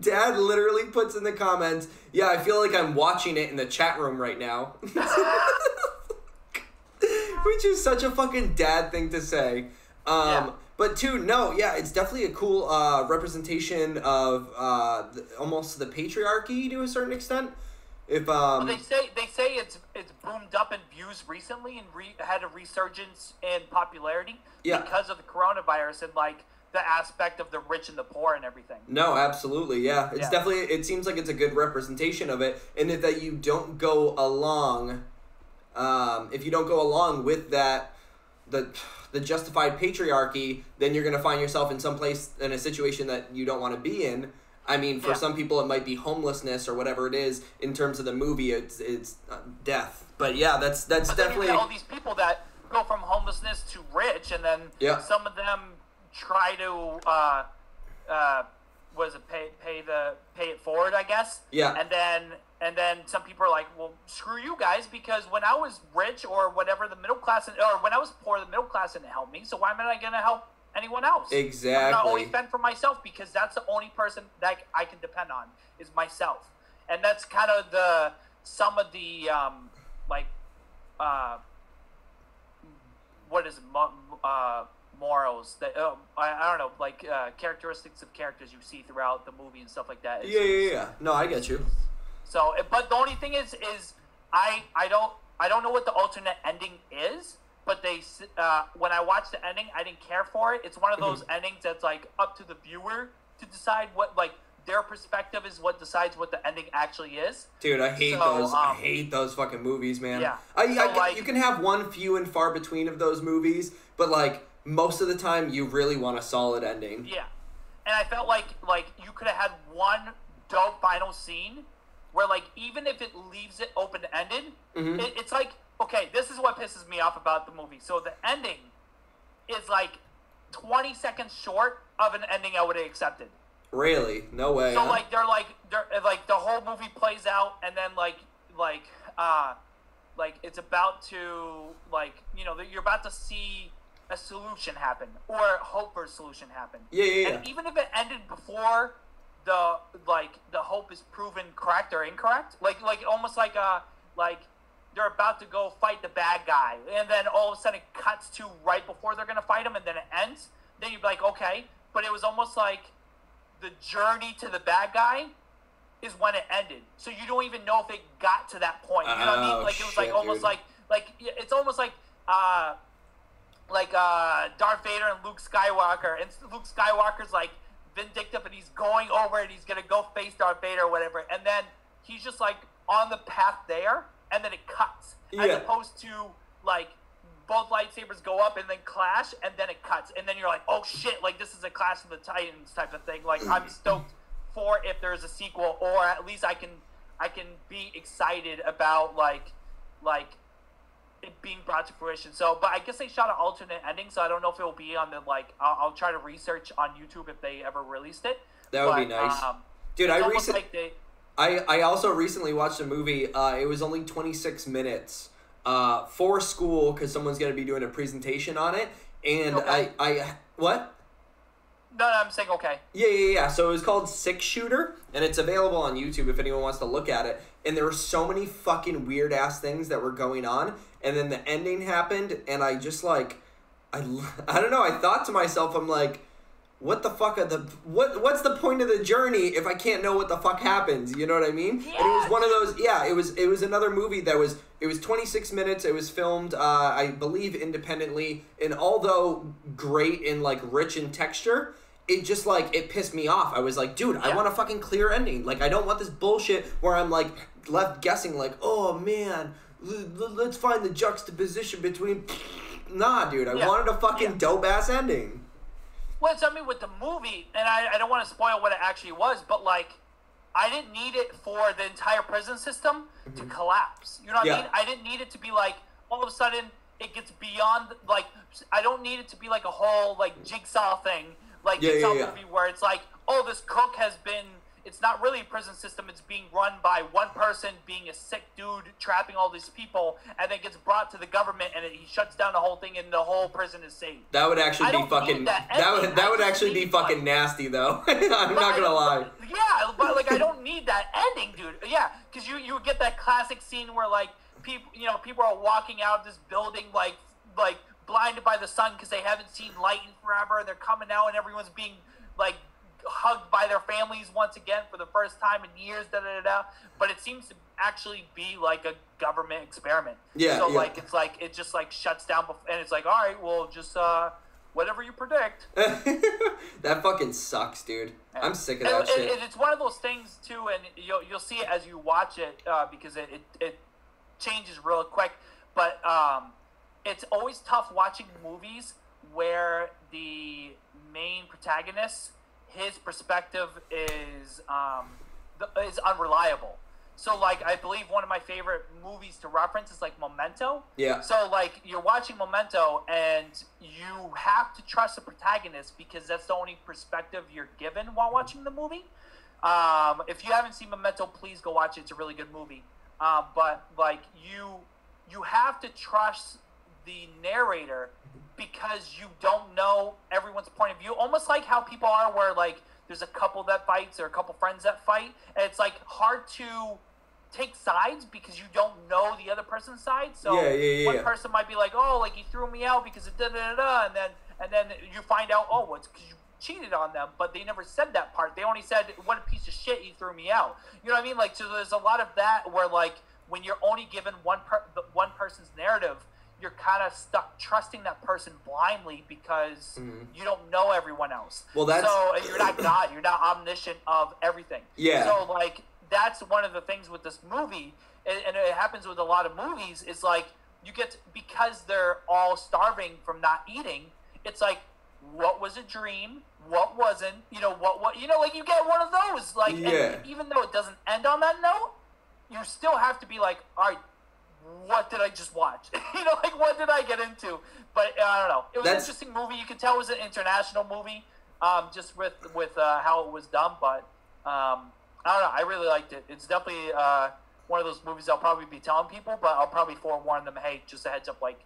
dad literally puts in the comments, yeah, I feel like I'm watching it in the chat room right now. Which is such a fucking dad thing to say. Um, yeah. But two, no, yeah, it's definitely a cool uh, representation of uh, the, almost the patriarchy to a certain extent. If um, well, they say they say it's it's boomed up in views recently and re- had a resurgence in popularity yeah. because of the coronavirus and like the aspect of the rich and the poor and everything. No, absolutely, yeah. It's yeah. definitely, it seems like it's a good representation of it, and if that you don't go along, um, if you don't go along with that, the the justified patriarchy, then you're going to find yourself in some place, in a situation that you don't want to be in. I mean, for yeah. some people, it might be homelessness or whatever it is. In terms of the movie, it's it's death. But yeah, that's that's but definitely... Then you get all these people that go from homelessness to rich, and then yeah. some of them try to uh uh was it pay pay the pay it forward, I guess. Yeah. And then and then some people are like, well, screw you guys, because when I was rich or whatever, the middle class and or when I was poor, the middle class didn't help me, so why am I gonna help anyone else? Exactly. I'm gonna only fend for myself because that's the only person that I can depend on is myself. And that's kind of the some of the um like uh what is it uh morals that uh, I, I don't know, like uh, characteristics of characters you see throughout the movie and stuff like that. It's, yeah, yeah, yeah. No, I get you. So, but the only thing is, is I, I don't, I don't know what the alternate ending is. But they, uh, when I watched the ending, I didn't care for it. It's one of those mm-hmm. endings that's like up to the viewer to decide what, like their perspective is what decides what the ending actually is. Dude, I hate so, those. Um, I hate those fucking movies, man. Yeah. I, so I, like, you can have one few and far between of those movies, but like. Most of the time, you really want a solid ending. Yeah, and I felt like like you could have had one dope final scene where, like, even if it leaves it open ended, mm-hmm. it, it's like, okay, this is what pisses me off about the movie. So the ending is like twenty seconds short of an ending I would have accepted. Really? No way. So huh? like they're like they're like the whole movie plays out, and then like like uh like it's about to like you know you're about to see a solution happen, or hope for a solution happen. Yeah, yeah, yeah. And even if it ended before the like the hope is proven correct or incorrect, like like almost like a like they're about to go fight the bad guy, and then all of a sudden it cuts to right before they're gonna fight him, and then it ends. Then you'd be like, okay, but it was almost like the journey to the bad guy is when it ended, so you don't even know if it got to that point. You know what I mean? Like it was like almost like like it's almost like uh. like uh, Darth Vader and Luke Skywalker. And Luke Skywalker's like vindictive and he's going over and he's going to go face Darth Vader or whatever. And then he's just like on the path there and then it cuts. Yeah. As opposed to like both lightsabers go up and then clash and then it cuts. And then you're like, oh shit, like this is a Clash of the Titans type of thing. Like I'm stoked for if there's a sequel, or at least I can I can be excited about like like it being brought to fruition. So, but I guess they shot an alternate ending, so I don't know if it will be on the like. I'll, I'll try to research on YouTube if they ever released it. That would but, be nice, um, dude. I recently, like I, I also recently watched a movie. Uh, it was only twenty-six minutes uh, for school because someone's going to be doing a presentation on it. And okay. I, I – what? No, no, I'm saying okay. Yeah, yeah, yeah. So it was called Six Shooter, and it's available on YouTube if anyone wants to look at it. And there were so many fucking weird-ass things that were going on. And then the ending happened, and I just, like – I, I don't know. I thought to myself, I'm like – what the fuck are the what? What's the point of the journey if I can't know what the fuck happens? You know what I mean? Yeah. And it was one of those. Yeah, it was. It was another movie that was. It was twenty-six minutes. It was filmed, uh, I believe, independently. And although great and like rich in texture, it just like it pissed me off. I was like, dude, yeah. I want a fucking clear ending. Like, I don't want this bullshit where I'm like left guessing. Like, oh man, l- l- let's find the juxtaposition between. Nah, dude, I yeah. wanted a fucking yeah. dope ass ending. Well, it's, I mean, with the movie, and I, I don't want to spoil what it actually was, but, like, I didn't need it for the entire prison system mm-hmm. to collapse. You know what yeah. I mean? I didn't need it to be, like, all of a sudden it gets beyond, like, I don't need it to be, like, a whole, like, jigsaw thing, like, yeah, jigsaw yeah, yeah. movie where it's, like, oh, this cook has been, it's not really a prison system, it's being run by one person being a sick dude, trapping all these people, and then gets brought to the government, and it, he shuts down the whole thing, and the whole prison is saved. That would actually be fucking, that, that would that I would actually be fucking fun. nasty, though. I'm but not gonna I, lie. But, yeah, but, like, I don't need that ending, dude. Yeah, because you, you would get that classic scene where, like, people, you know, people are walking out of this building, like, like blinded by the sun because they haven't seen light in forever, they're coming out, and everyone's being, like, hugged by their families once again for the first time in years, da da da da. But it seems to actually be like a government experiment. Yeah. So yeah. like it's like it just like shuts down, and it's like, all right, well, just uh, whatever you predict. That fucking sucks, dude. Yeah. I'm sick of and, that and, shit. And it's one of those things too, and you'll you'll see it as you watch it uh, because it, it it changes real quick. But um, it's always tough watching movies where the main protagonist. His perspective is um, is unreliable. So, like, I believe one of my favorite movies to reference is, like, Memento. Yeah. So, like, you're watching Memento, and you have to trust the protagonist because that's the only perspective you're given while watching the movie. Um, if you haven't seen Memento, please go watch it. It's a really good movie. Uh, but, like, you you have to trust the narrator because you don't know everyone's point of view. Almost like how people are where, like, there's a couple that fights or a couple friends that fight. And it's, like, hard to take sides because you don't know the other person's side. So yeah, yeah, yeah, one yeah. person might be like, oh, like, you threw me out because of da-da-da-da. And then, and then you find out, oh, it's because you cheated on them. But they never said that part. They only said, what a piece of shit, you threw me out. You know what I mean? Like, so there's a lot of that where, like, when you're only given one per- one person's narrative, you're kind of stuck trusting that person blindly because mm-hmm. you don't know everyone else. Well, that's... So you're not God. You're not omniscient of everything. Yeah. So, like, that's one of the things with this movie, and it happens with a lot of movies, is, like, you get... to, because they're all starving from not eating, it's like, what was a dream? What wasn't? You know, what... what you know, like, you get one of those. Like, yeah. and even though it doesn't end on that note, you still have to be like, all right, what did I just watch? You know, like, what did I get into? But uh, I don't know. It was That's... an interesting movie. You could tell it was an international movie, um, just with with uh, how it was done. But um, I don't know. I really liked it. It's definitely uh, one of those movies I'll probably be telling people, but I'll probably forewarn them, hey, just a heads up, like,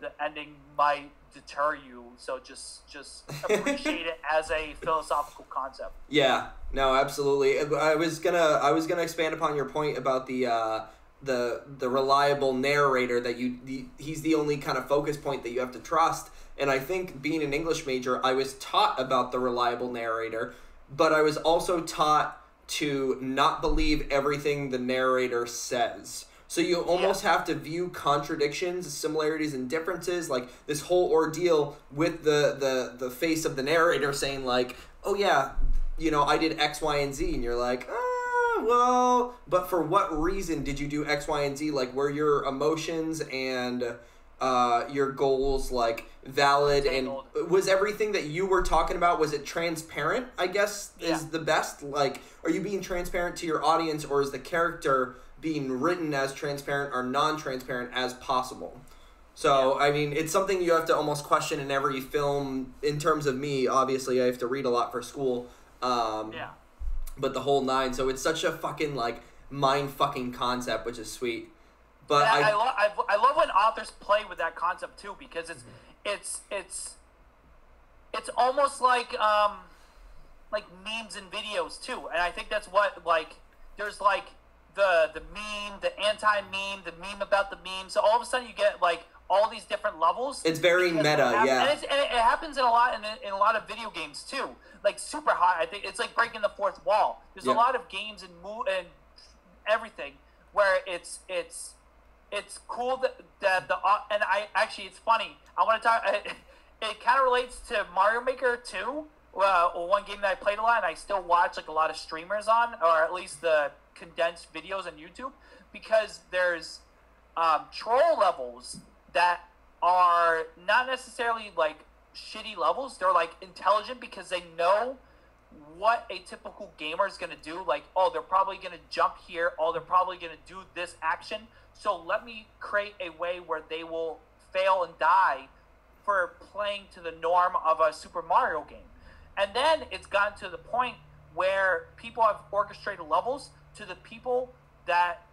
the ending might deter you. So just just appreciate it as a philosophical concept. Yeah. No, absolutely. I was gonna I was gonna expand upon your point about the. Uh... the the reliable narrator that you the, he's the only kind of focus point that you have to trust. And I think being an English major, I was taught about the reliable narrator, but I was also taught to not believe everything the narrator says. So you almost yeah. have to view contradictions, similarities, and differences, like this whole ordeal with the the the face of the narrator saying, like, oh yeah, you know, I did X, Y, and Z, and you're like, ah, well, but for what reason did you do X, Y, and Z? Like, were your emotions and uh, your goals, like, valid? And was everything that you were talking about, was it transparent, I guess, yeah. is the best? Like, are you being transparent to your audience, or is the character being written as transparent or non-transparent as possible? So, yeah. I mean, it's something you have to almost question in every film. In terms of me, obviously, I have to read a lot for school. Um, yeah. but the whole nine. So it's such a fucking like mind fucking concept, which is sweet. But I I, I, lo- I I love when authors play with that concept too, because it's mm-hmm. it's it's it's almost like um like memes and videos too, and I think that's what like there's like the the meme, the anti-meme, the meme about the meme. So all of a sudden you get like all these different levels. It's very meta, happens, yeah. And, it's, and it happens in a lot in, in a lot of video games too, like super high. I think it's like breaking the fourth wall. There's yeah. a lot of games and mo- and everything where it's it's. It's cool that, that the and I actually it's funny. I want to talk. It, it kind of relates to Mario Maker two, uh, one game that I played a lot, and I still watch like a lot of streamers on, or at least the condensed videos on YouTube, because there's um, troll levels that are not necessarily like shitty levels. They're like intelligent because they know what a typical gamer is gonna do. Like, oh, they're probably gonna jump here. Oh, they're probably gonna do this action. So let me create a way where they will fail and die for playing to the norm of a Super Mario game. And then it's gotten to the point where people have orchestrated levels to the people that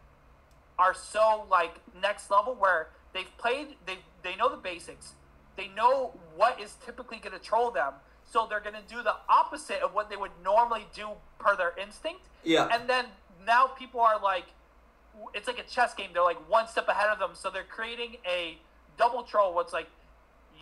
are so like next level, where they've played, they they know the basics. They know what is typically going to troll them. So they're going to do the opposite of what they would normally do per their instinct. Yeah. And then now people are like, it's like a chess game. They're like one step ahead of them. So they're creating a double troll. What's like,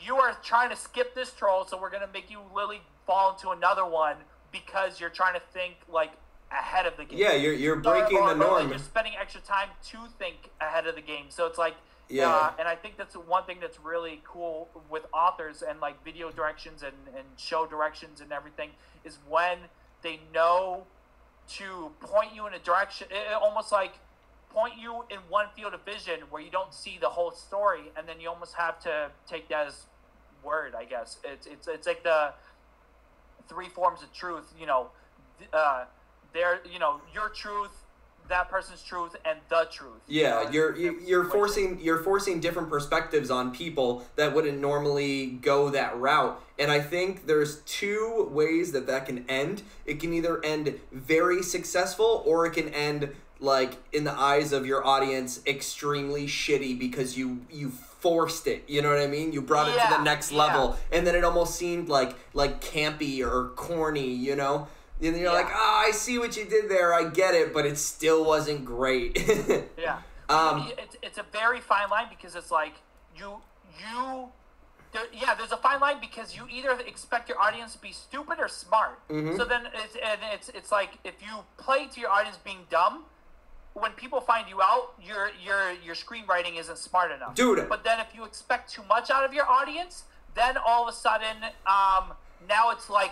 you are trying to skip this troll, so we're going to make you literally fall into another one because you're trying to think like ahead of the game. Yeah, you're you're breaking or, or, the norm. Like you're spending extra time to think ahead of the game. So it's like, yeah. Uh, and I think that's one thing that's really cool with authors and like video directions and, and show directions and everything, is when they know to point you in a direction. It, it almost like, point you in one field of vision where you don't see the whole story, and then you almost have to take that as word, I guess. It's it's it's like the three forms of truth, you know, uh, there, you know, your truth, that person's truth, and the truth. Yeah, you know, you're you're, you're forcing you're forcing different perspectives on people that wouldn't normally go that route. And I think there's two ways that that can end. It can either end very successful, or it can end like in the eyes of your audience extremely shitty because you you forced it, you know what I mean? You brought it yeah, to the next yeah. level, and then it almost seemed like like campy or corny, you know? And then you're yeah. like, oh, I see what you did there, I get it, but it still wasn't great. yeah. Um, it's, it's a very fine line, because it's like you you there, yeah, there's a fine line, because you either expect your audience to be stupid or smart. Mm-hmm. So then it's and it's it's like if you play to your audience being dumb, when people find you out, your your your screenwriting isn't smart enough. Dude. But then if you expect too much out of your audience, then all of a sudden, um, now it's like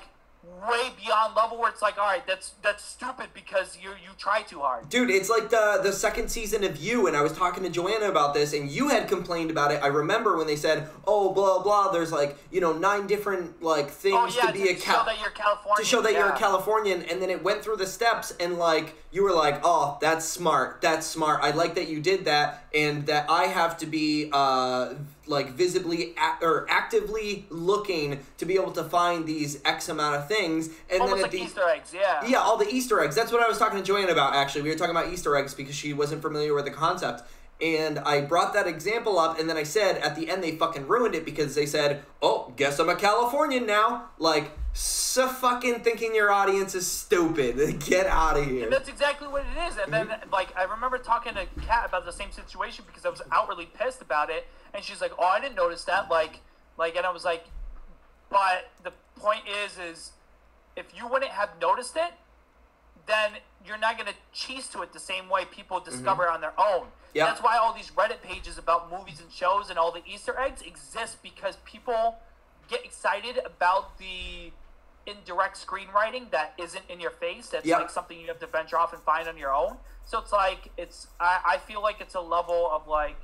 way beyond level where it's like, all right, that's that's stupid because you you try too hard. Dude, it's like the the second season of You, and I was talking to Joanna about this, and you had complained about it. I remember when they said, oh, blah blah, there's like, you know, nine different like things oh, yeah, to be to a cal- show that you're Californian. To show that yeah. you're a Californian, and then it went through the steps, and like you were like, oh, that's smart, that's smart. I like that you did that, and that I have to be uh like visibly act- or actively looking to be able to find these X amount of things. And almost then like the Easter eggs, yeah. Yeah, all the Easter eggs. That's what I was talking to Joanne about, actually. We were talking about Easter eggs because she wasn't familiar with the concept. And I brought that example up, and then I said at the end they fucking ruined it because they said, oh, guess I'm a Californian now. Like, so fucking thinking your audience is stupid. Get out of here. And that's exactly what it is. And then, mm-hmm. like, I remember talking to Kat about the same situation because I was outwardly pissed about it. And she's like, oh, I didn't notice that. Like, like, and I was like, but the point is, is if you wouldn't have noticed it, then you're not going to cheese to it the same way people discover mm-hmm. on their own. Yep. That's why all these Reddit pages about movies and shows and all the Easter eggs exist, because people get excited about the indirect screenwriting that isn't in your face. That's yep. like something you have to venture off and find on your own. So it's like, it's, I, I feel like it's a level of like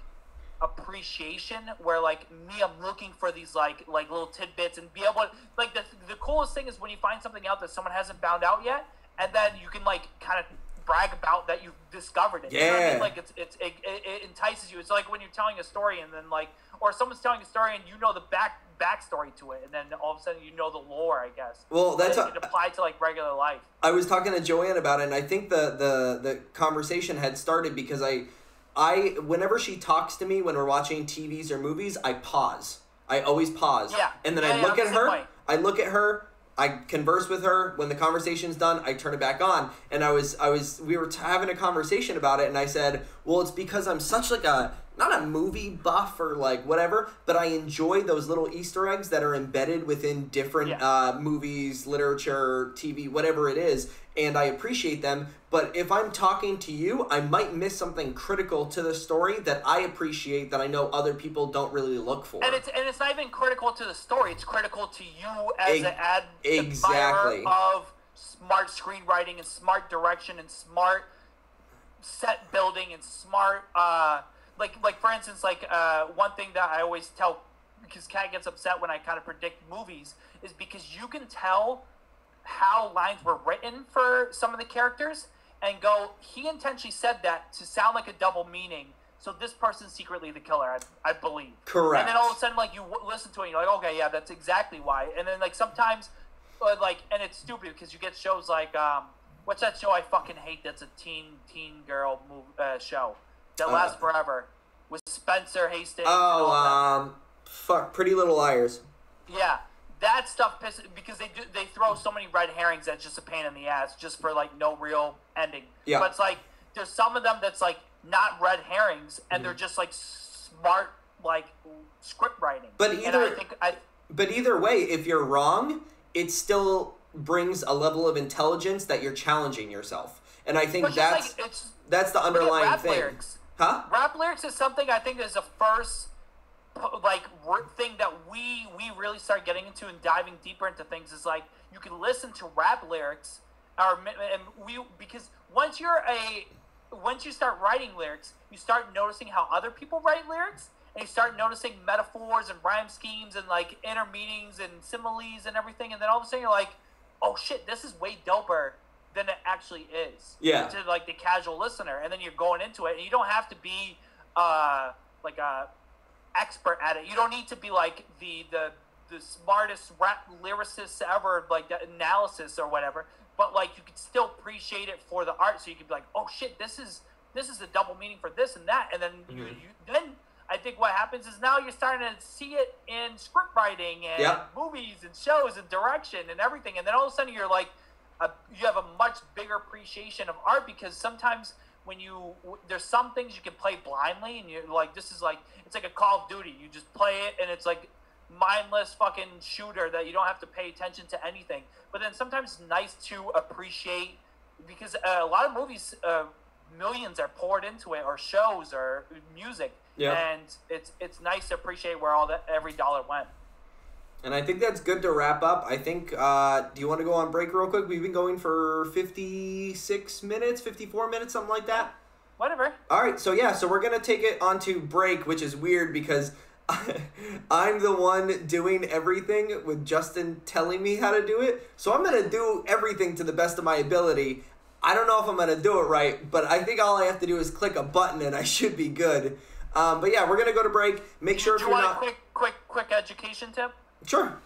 appreciation where like me, I'm looking for these like, like little tidbits and be able to, like the, the coolest thing is when you find something out that someone hasn't found out yet, and then you can like kind of brag about that you've discovered it. Yeah. You know what I mean? Like it's it's it, it entices you. It's like when you're telling a story and then like, or someone's telling a story and you know the back backstory to it, and then all of a sudden you know the lore, I guess. Well, that's it, it applied to like regular life. I was talking to Joanne about it, and I think the the the conversation had started because I I whenever she talks to me when we're watching T Vs or movies, I pause. I always pause. Yeah. And then yeah, I look yeah, at her. Point. I look at her. I converse with her. When the conversation's done, I turn it back on. And I was, I was, we were t- having a conversation about it, and I said, well, it's because I'm such like a, not a movie buff or like whatever, but I enjoy those little Easter eggs that are embedded within different yeah. uh, movies, literature, T V, whatever it is, and I appreciate them. But if I'm talking to you, I might miss something critical to the story that I appreciate that I know other people don't really look for. And it's and it's not even critical to the story; it's critical to you as e- an ad- exactly. admirer of smart screenwriting and smart direction and smart set building and smart. Uh, Like, like for instance, like uh, one thing that I always tell, because Kat gets upset when I kind of predict movies, is because you can tell how lines were written for some of the characters and go, he intentionally said that to sound like a double meaning. So this person's secretly the killer, I, I believe. Correct. And then all of a sudden, like, you w- listen to it and you're like, okay, yeah, that's exactly why. And then, like, sometimes, uh, like, and it's stupid because you get shows like, um, what's that show I fucking hate that's a teen, teen girl movie, uh, show? That lasts uh, forever with Spencer Hastings. Oh, um, fuck, Pretty Little Liars. Yeah, that stuff pisses because they do they throw so many red herrings that's just a pain in the ass just for like no real ending. Yeah, but it's like there's some of them that's like not red herrings and mm-hmm. they're just like smart like script writing. But either and I think I, but either way, if you're wrong, it still brings a level of intelligence that you're challenging yourself, and I think that's like, it's, that's the underlying thing. Lyrics. Huh? Rap lyrics is something I think is the first like thing that we we really start getting into and diving deeper into things is like you can listen to rap lyrics or and we because once you're a once you start writing lyrics you start noticing how other people write lyrics and you start noticing metaphors and rhyme schemes and like inner meanings and similes and everything and then all of a sudden you're like, oh shit, this is way doper than it actually is. Yeah. To like the casual listener, and then you're going into it, and you don't have to be uh, like a expert at it. You don't need to be like the the the smartest rap lyricist ever, like the analysis or whatever. But like you could still appreciate it for the art, so you could be like, oh shit, this is this is a double meaning for this and that, and then mm-hmm. you, you then I think what happens is now you're starting to see it in script writing and yeah. movies and shows and direction and everything, and then all of a sudden you're like. A, you have a much bigger appreciation of art because sometimes when you w- there's some things you can play blindly and you're like this is like it's like a Call of Duty, you just play it and it's like mindless fucking shooter that you don't have to pay attention to anything, but then sometimes it's nice to appreciate because uh, a lot of movies uh, millions are poured into it or shows or music yeah. and it's it's nice to appreciate where all that every dollar went. And I think that's good to wrap up. I think, uh, do you want to go on break real quick? We've been going for fifty-six minutes, fifty-four minutes, something like that. Whatever. All right. So, yeah. So, we're going to take it onto break, which is weird because I, I'm the one doing everything with Justin telling me how to do it. So, I'm going to do everything to the best of my ability. I don't know if I'm going to do it right, but I think all I have to do is click a button and I should be good. Um, but, yeah, we're going to go to break. Make do, sure do if you you're want not... a quick, quick, quick education tip? Sure.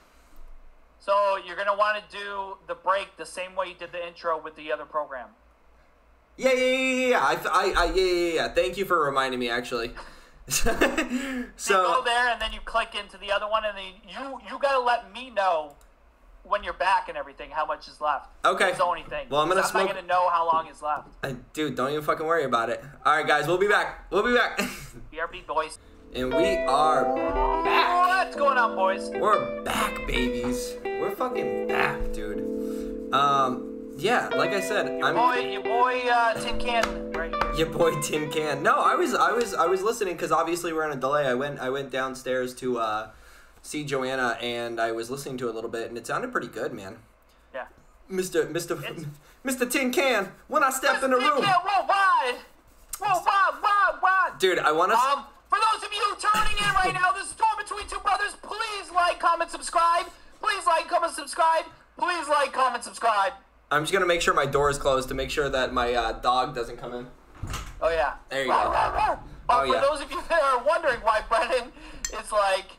So you're going to want to do the break the same way you did the intro with the other program. Yeah, yeah, yeah, yeah. I, I, I, yeah, yeah, yeah. Thank you for reminding me, actually. So you go there, and then you click into the other one, and then you, you got to let me know when you're back and everything how much is left. Okay. That's the only thing. Well, I'm going to smoke. I'm not going to know how long is left. I, dude, don't even fucking worry about it. All right, guys, we'll be back. We'll be back. B R B, boys. And we are back. What's going on, boys? We're back, babies. We're fucking back, dude. Um, yeah, like I said, your I'm boy, your boy uh, Tin Can, right here. Your boy Tin Can. No, I was, I was, I was listening because obviously we're on a delay. I went, I went downstairs to uh, see Joanna, and I was listening to it a little bit, and it sounded pretty good, man. Yeah. Mister Mister Mister Tin Can, when I step Mister in the Tin room. Tin Can, whoa, why? Whoa, why, why, why? Dude, I want to. Um, For those of you turning in right now, this is Storm Between Two Brothers. Please like, comment, subscribe. Please like, comment, subscribe. Please like, comment, subscribe. I'm just going to make sure my door is closed to make sure that my uh, dog doesn't come in. Oh, yeah. There you go. Uh, oh, for yeah. those of you that are wondering why Brennan is like,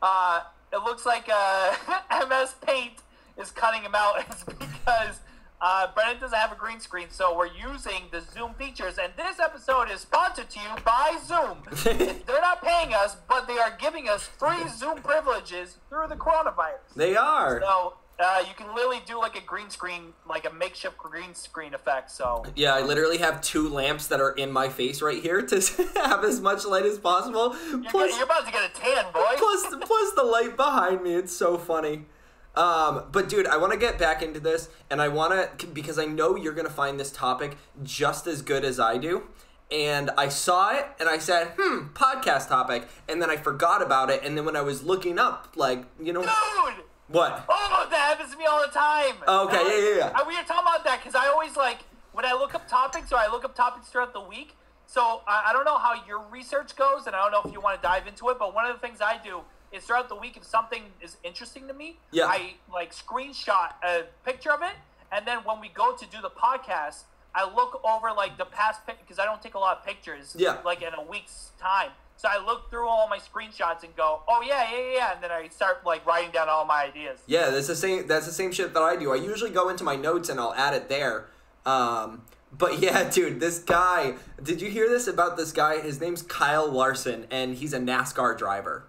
uh, it looks like uh, M S Paint is cutting him out. It's because uh, Brennan doesn't have a green screen, so we're using the Zoom features. And this episode is sponsored to you by Zoom. They're not paying us, but they are giving us free Zoom privileges through the coronavirus. They are. So uh, you can literally do like a green screen, like a makeshift green screen effect. So yeah, I literally have two lamps that are in my face right here to have as much light as possible. You're, plus, gonna, you're about to get a tan, boy. Plus, plus the light behind me. It's so funny. Um, but dude, I want to get back into this, and I want to, because I know you're going to find this topic just as good as I do, and I saw it, and I said, hmm, podcast topic, and then I forgot about it, and then when I was looking up, like, you know... Dude! What? Oh, that happens to me all the time! Okay, now, yeah, yeah, yeah. We were talking about that, because I always, like, when I look up topics, or I look up topics throughout the week, so I, I don't know how your research goes, and I don't know if you want to dive into it, but one of the things I do... It's throughout the week if something is interesting to me, yeah. I like screenshot a picture of it, and then when we go to do the podcast, I look over like the past pic because I don't take a lot of pictures, yeah. like in a week's time. So I look through all my screenshots and go, oh yeah, yeah, yeah, and then I start like writing down all my ideas. Yeah, that's the same. That's the same shit that I do. I usually go into my notes and I'll add it there. Um, But yeah, dude, this guy. Did you hear this about this guy? His name's Kyle Larson, and he's a NASCAR driver.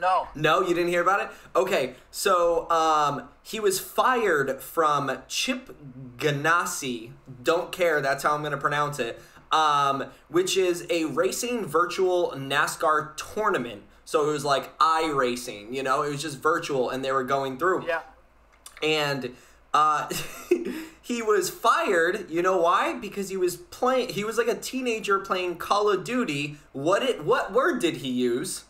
No. No, you didn't hear about it? Okay, so um, he was fired from Chip Ganassi. Don't care, that's how I'm going to pronounce it, um, which is a racing virtual NASCAR tournament. So it was like iRacing, you know? It was just virtual, and they were going through. Yeah. And uh, he was fired, you know why? Because he was playing, he was like a teenager playing Call of Duty. What it? What word did he use?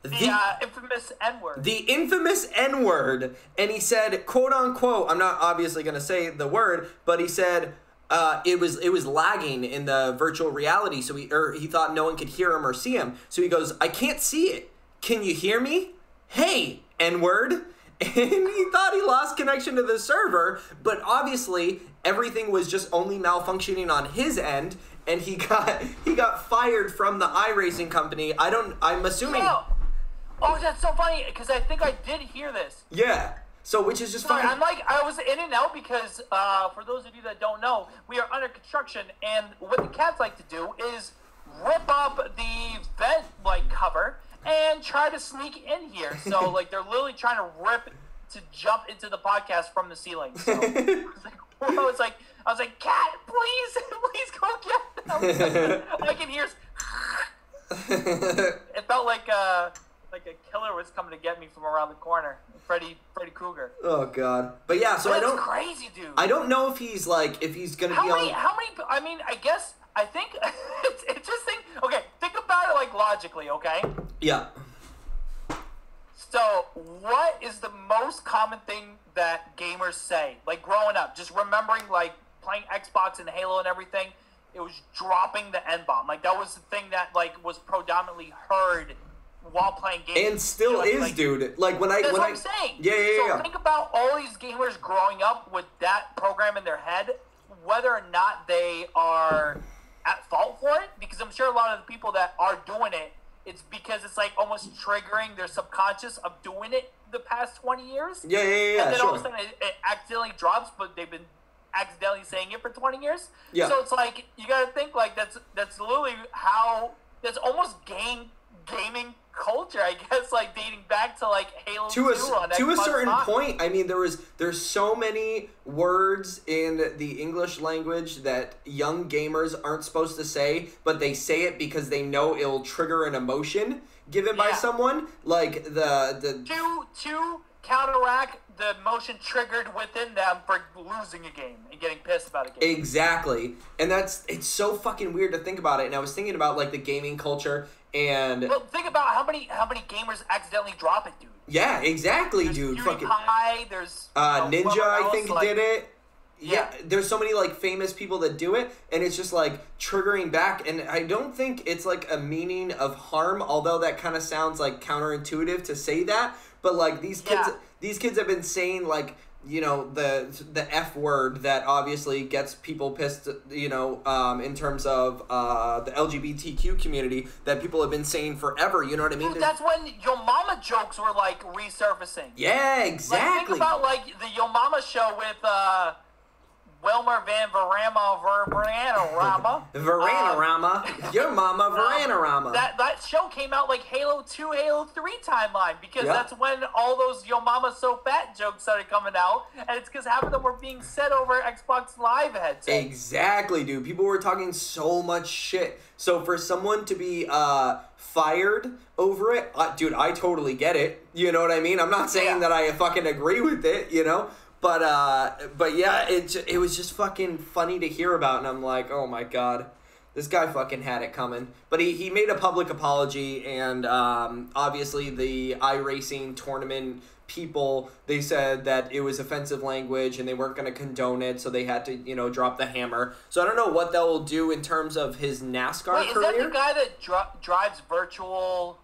The, the uh, infamous N-word. The infamous N-word. And he said, quote unquote, I'm not obviously going to say the word, but he said uh, it was it was lagging in the virtual reality. So he, or he thought no one could hear him or see him. So he goes, I can't see it. Can you hear me? Hey, N-word. And he thought he lost connection to the server, but obviously everything was just only malfunctioning on his end. And he got he got fired from the iRacing company. I don't, I'm assuming... No. Oh, that's so funny, because I think I did hear this. Yeah. So, which is just Sorry, funny. I'm like, I was in and out because, uh, for those of you that don't know, we are under construction, and what the cats like to do is rip up the vent, like, cover and try to sneak in here. So, like, they're literally trying to rip to jump into the podcast from the ceiling. So, I was like, whoa, I was like, I was like, cat, please, please go get them. I can hear... It felt like, uh... like a killer was coming to get me from around the corner. Freddy, Freddy Krueger. Oh God! But yeah, so that's I don't. Crazy dude. I don't know if he's like if he's gonna how be. How many? On... How many? I mean, I guess I think it's, it's just think. Okay, think about it like logically. Okay. Yeah. So, what is the most common thing that gamers say? Like growing up, just remembering like playing Xbox and Halo and everything. It was dropping the N-bomb. Like that was the thing that like was predominantly heard while playing games, and still you know, like, is, like, dude. Like when I, that's when what I, I'm saying. Yeah, yeah, yeah. So yeah. Think about all these gamers growing up with that program in their head, whether or not they are at fault for it. Because I'm sure a lot of the people that are doing it, it's because it's like almost triggering their subconscious of doing it the past twenty years. Yeah, yeah, yeah. And then sure. all of a sudden it, it accidentally drops, but they've been accidentally saying it for twenty years. Yeah. So it's like you gotta think like that's that's literally how that's almost game gaming. culture, I guess, like dating back to like Halo to a, two on to a certain time. point. I mean, there was there's so many words in the English language that young gamers aren't supposed to say, but they say it because they know it'll trigger an emotion given yeah. by someone. Like the the to to counteract the emotion triggered within them for losing a game and getting pissed about a game. Exactly, and that's it's so fucking weird to think about it. And I was thinking about like the gaming culture. And well, think about how many how many gamers accidentally drop it, dude. Yeah, exactly, there's dude. Fucking Pie, there's uh, you know, Ninja, I think like, did it. Yeah. yeah, there's so many like famous people that do it, and it's just like triggering back. And I don't think it's like a meaning of harm, although that kind of sounds like counterintuitive to say that. But like these kids, yeah. these kids have been saying like you know, the the F word that obviously gets people pissed, you know, um, in terms of uh, the L G B T Q community that people have been saying forever, you know what I mean? Dude, that's when Yo Mama jokes were, like, resurfacing. Yeah, exactly. Like, think about, like, the Yo Mama show with... Uh... Wilmer Van Verama Veranorama. Veranorama. Um, Your mama Veranorama. That that show came out like Halo two, Halo three timeline, because yep. that's when all those Yo Mama So Fat jokes started coming out, and it's because half of them were being said over Xbox Live headsets. Exactly, dude. People were talking so much shit. So for someone to be uh, fired over it, uh, dude, I totally get it. You know what I mean? I'm not saying yeah. that I fucking agree with it, you know? But, uh, but yeah, it, it was just fucking funny to hear about, and I'm like, oh my god, this guy fucking had it coming. But he, he made a public apology, and um, obviously the iRacing tournament people, they said that it was offensive language, and they weren't going to condone it, so they had to, you know, drop the hammer. So I don't know what that will do in terms of his NASCAR Wait, career. Wait, is that the guy that dri- drives virtual...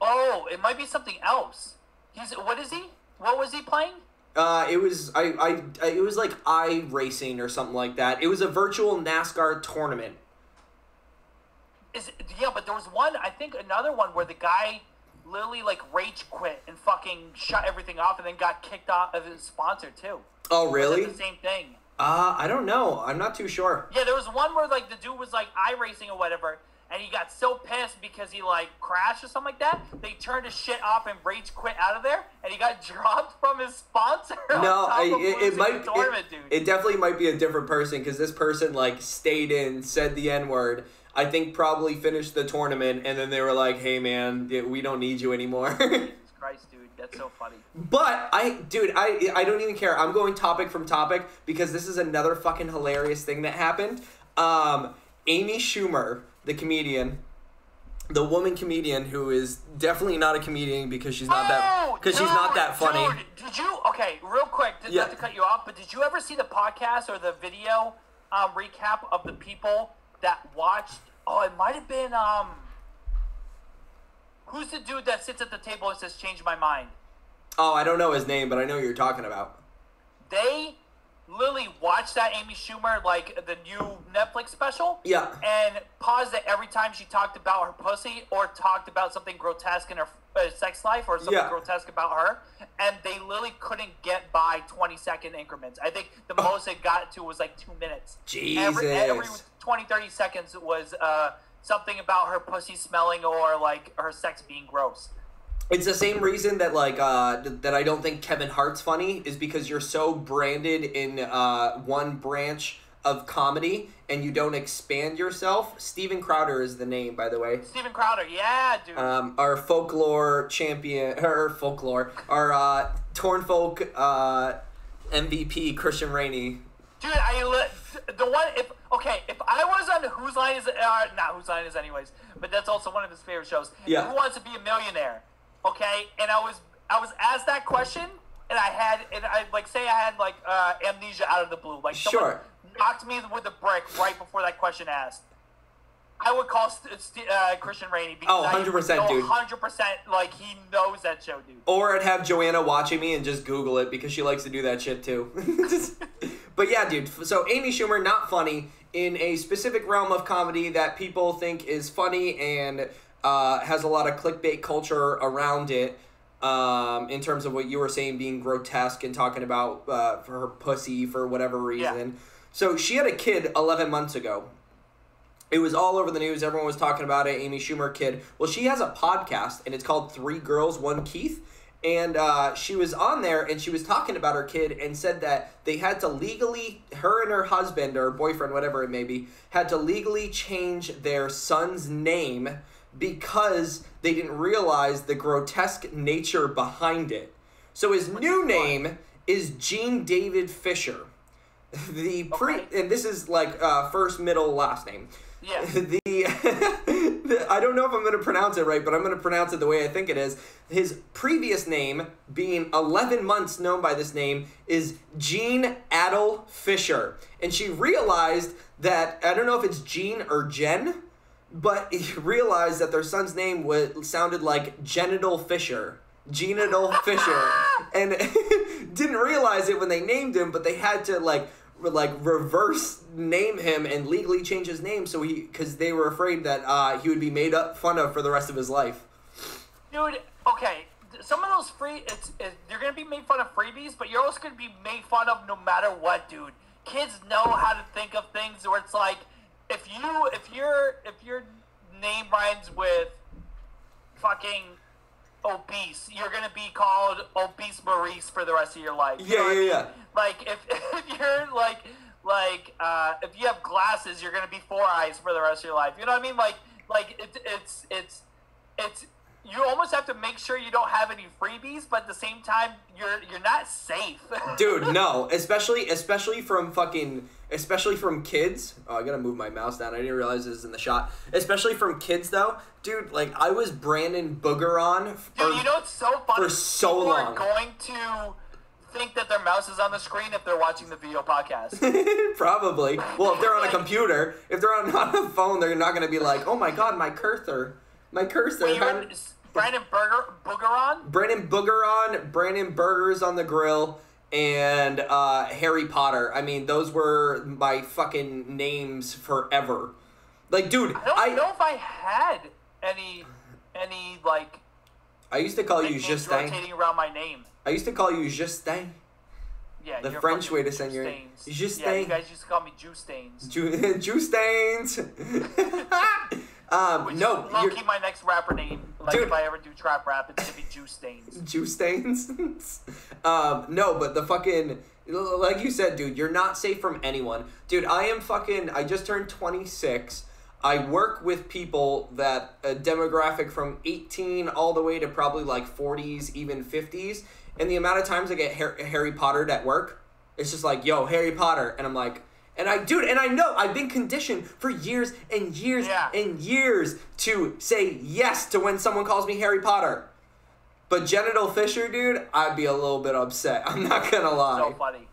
Oh, it might be something else. He's, what is he? What was he playing? Uh, it was I, I it was like iRacing or something like that. It was a virtual NASCAR tournament. Is it, yeah, but there was one, I think another one where the guy literally like rage quit and fucking shut everything off and then got kicked off of his sponsor too. Oh really? Was it the same thing? Uh, I don't know. I'm not too sure. Yeah, there was one where like the dude was like iRacing or whatever, and he got so pissed because he, like, crashed or something like that. They turned his shit off and rage quit out of there, and he got dropped from his sponsor. No, I, it, it might tournament, it, dude. It definitely might be a different person, because this person, like, stayed in, said the N-word, I think probably finished the tournament, and then they were like, hey, man, we don't need you anymore. Jesus Christ, dude. That's so funny. But, I, dude, I, I don't even care. I'm going topic from topic, because this is another fucking hilarious thing that happened. Um, Amy Schumer... The comedian, the woman comedian who is definitely not a comedian because she's not that because oh, she's not that funny. Dude, did you okay? Real quick, did, yeah. not to cut you off, but did you ever see the podcast or the video um, recap of the people that watched? Oh, it might have been um, who's the dude that sits at the table and says "Change my mind"? Oh, I don't know his name, but I know who you're talking about. They. Lily watched that Amy Schumer, like, the new Netflix special. Yeah. And paused it every time she talked about her pussy or talked about something grotesque in her uh, sex life or something yeah. grotesque about her. And they literally couldn't get by twenty-second increments. I think the oh. most it got to was, like, two minutes. Jesus. Every, every twenty, thirty seconds was uh, something about her pussy smelling or, like, her sex being gross. It's the same reason that, like, uh, that I don't think Kevin Hart's funny is because you're so branded in uh, one branch of comedy and you don't expand yourself. Steven Crowder is the name, by the way. Steven Crowder, yeah, dude. Um, our folklore champion, or folklore, our uh, Torn Folk uh, M V P, Christian Rainey. Dude, I li- the one, if, okay, if I was on Whose Line Is It, uh, not Whose Line Is Anyways, but that's also one of his favorite shows. Yeah. Who Wants to Be a Millionaire? Okay, and I was I was asked that question, and I had, and I like say I had like uh, amnesia out of the blue, like someone sure. knocked me with a brick right before that question asked. I would call St- St- uh, Christian Rainey because oh, one hundred percent, I know one hundred percent like he knows that show, dude. Or I'd have Joanna watching me and just Google it because she likes to do that shit too. But yeah, dude. So Amy Schumer, not funny in a specific realm of comedy that people think is funny and. Uh, has a lot of clickbait culture around it um, in terms of what you were saying being grotesque and talking about uh, for her pussy for whatever reason. Yeah. So she had a kid eleven months ago. It was all over the news. Everyone was talking about it. Amy Schumer kid. Well, she has a podcast, and it's called Three Girls, One Keith. And uh, she was on there, and she was talking about her kid and said that they had to legally, her and her husband or boyfriend, whatever it may be, had to legally change their son's name because they didn't realize the grotesque nature behind it. So his What's new name is Gene David Fisher. The pre okay. and this is like uh, first, middle, last name. Yeah. The, the I don't know if I'm going to pronounce it right, but I'm going to pronounce it the way I think it is. His previous name, being eleven months known by this name, is Gene Adolf Fisher, and she realized that I don't know if it's Gene or Jen. But he realized that their son's name was, sounded like Genital Fisher. Genital Fisher. And didn't realize it when they named him, but they had to like re like reverse name him and legally change his name so he because they were afraid that uh, he would be made up fun of for the rest of his life. Dude, okay. Some of those free, it's, it's you're gonna be made fun of freebies, but you're also gonna be made fun of no matter what, dude. Kids know how to think of things where it's like, if you if your if your name rhymes with fucking obese, you're gonna be called Obese Maurice for the rest of your life. You yeah, yeah, yeah. I mean? Like if if you're like like uh, if you have glasses, you're gonna be Four Eyes for the rest of your life. You know what I mean? Like like it, it's it's it's. You almost have to make sure you don't have any freebies, but at the same time, you're you're not safe. Dude, no, especially especially from fucking especially from kids. Oh, I gotta move my mouse down. I didn't realize this was in the shot. Especially from kids, though, dude. Like I was Brandon Boogeron. For, dude, you know it's so funny. For so People long, are going to think that their mouse is on the screen if they're watching the video podcast. Probably. Well, if they're on a computer, if they're on, on a phone, they're not gonna be like, oh my god, my cursor. My cursor. Wait, had, Brandon Burger, Boogeron? Brandon Boogeron, Brandon Burgers on the Grill, and uh, Harry Potter. I mean, those were my fucking names forever. Like, dude, I don't I, know if I had any, any like. I used to call you Justin. Rotating around my name. I used to call you Justin. Yeah, the French way to send your name. Justin. Yeah, you guys used to call me Juice Stains. Ju Juice Stains. Um, Which no, is low-key my next rapper name. Like dude, if I ever do trap rap, it's gonna be Juice Stains. Juice Stains. um, no, but the fucking like you said, dude, you're not safe from anyone, dude. I am fucking. I just turned twenty-six. I work with people that a demographic from eighteen all the way to probably like forties, even fifties. And the amount of times I get Har Harry Pottered at work, it's just like, yo, Harry Potter, and I'm like. And I, dude, and I know I've been conditioned for years and years yeah. and years to say yes to when someone calls me Harry Potter. But Genital Fisher, dude, I'd be a little bit upset. I'm not going to lie. So funny.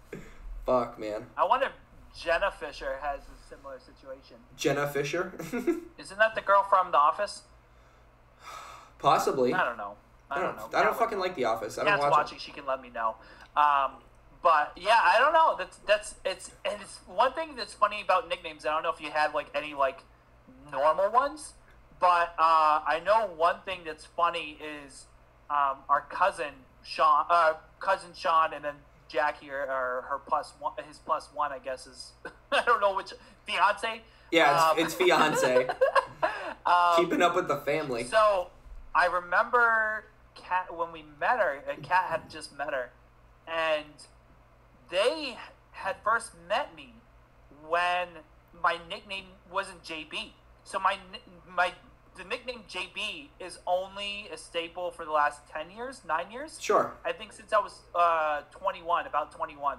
Fuck, man. I wonder if Jenna Fisher has a similar situation. Jenna Fisher? Isn't that the girl from The Office? Possibly. I don't know. I don't know. I don't, I don't fucking like The Office. I don't watch it. Watching, she can let me know. Um... But yeah, I don't know. That's that's it's and it's one thing that's funny about nicknames. I don't know if you had like any like normal ones, but uh, I know one thing that's funny is um, our cousin Sean, uh, cousin Sean, and then Jack here, or her plus one, his plus one, I guess is I don't know which fiance. Yeah, it's, um, it's fiance. um, Keeping up with the family. So I remember Kat when we met her. Kat had just met her, and. They had first met me when my nickname wasn't J B. So my my the nickname J B is only a staple for the last ten years, nine years. Sure. I think since I was uh, twenty-one, about twenty-one,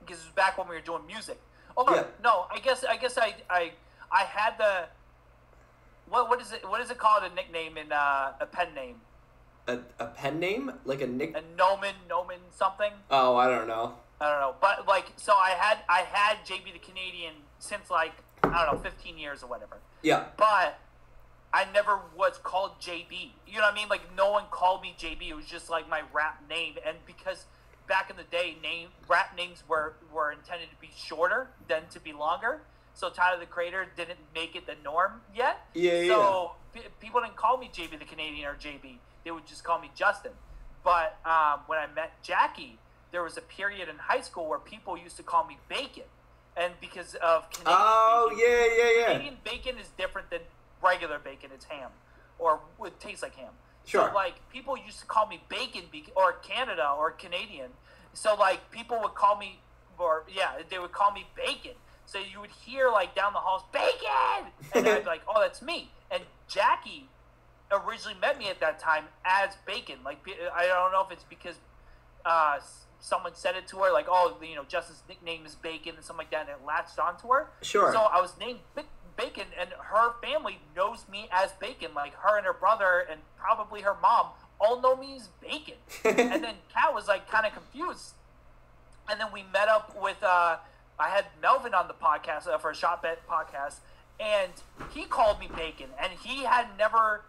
because it was back when we were doing music. Oh yeah. No, I guess I guess I I I had the what what is it what is it called a nickname in uh, a pen name. A, a pen name? Like a nick? A Nomen, Nomen something? Oh, I don't know. I don't know. But, like, so I had I had J B the Canadian since, like, I don't know, fifteen years or whatever. Yeah. But I never was called J B. You know what I mean? Like, no one called me J B. It was just, like, my rap name. And because back in the day, name rap names were, were intended to be shorter than to be longer. So Tyler, the Creator, didn't make it the norm yet. Yeah, so yeah. So people didn't call me J B the Canadian or J B. They would just call me Justin. But um, when I met Jackie, there was a period in high school where people used to call me Bacon. And because of Canadian oh, bacon. Oh, yeah, yeah, yeah. Canadian bacon is different than regular bacon. It's ham. Or it tastes like ham. Sure. So, like, people used to call me Bacon or Canada or Canadian. So, like, people would call me, or, yeah, they would call me Bacon. So you would hear, like, down the halls, Bacon! And I'd be like, oh, that's me. And Jackie originally met me at that time as Bacon. Like, I don't know if it's because uh, someone said it to her, like, oh, you know, Justin's nickname is Bacon and something like that, and it latched onto her. Sure. So I was named Bacon, and her family knows me as Bacon. Like, her and her brother and probably her mom all know me as Bacon. And then Kat was, like, kind of confused. And then we met up with, uh, I had Melvin on the podcast, uh, for a Shot Bet podcast, and he called me Bacon, and he had never...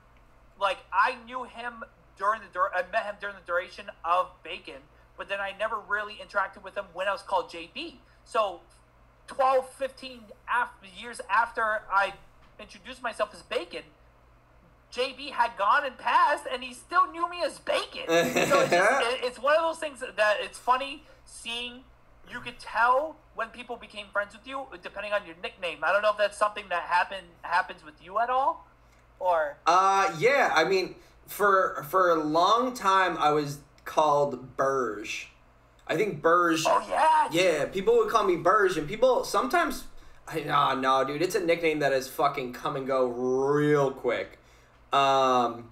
Like, I knew him during the, I met him during the duration of Bacon, but then I never really interacted with him when I was called J B. So twelve, fifteen after, years after I introduced myself as Bacon, J B had gone and passed, and he still knew me as Bacon. So it's, just, it, it's one of those things that it's funny seeing. You could tell when people became friends with you, depending on your nickname. I don't know if that's something that happen, happens with you at all, or... Uh, yeah, I mean, for for a long time, I was called Burge. I think Burge... Oh, yeah! Yeah, people would call me Burge, and people sometimes... Nah, no, nah, dude, it's a nickname that has fucking come and go real quick. Um...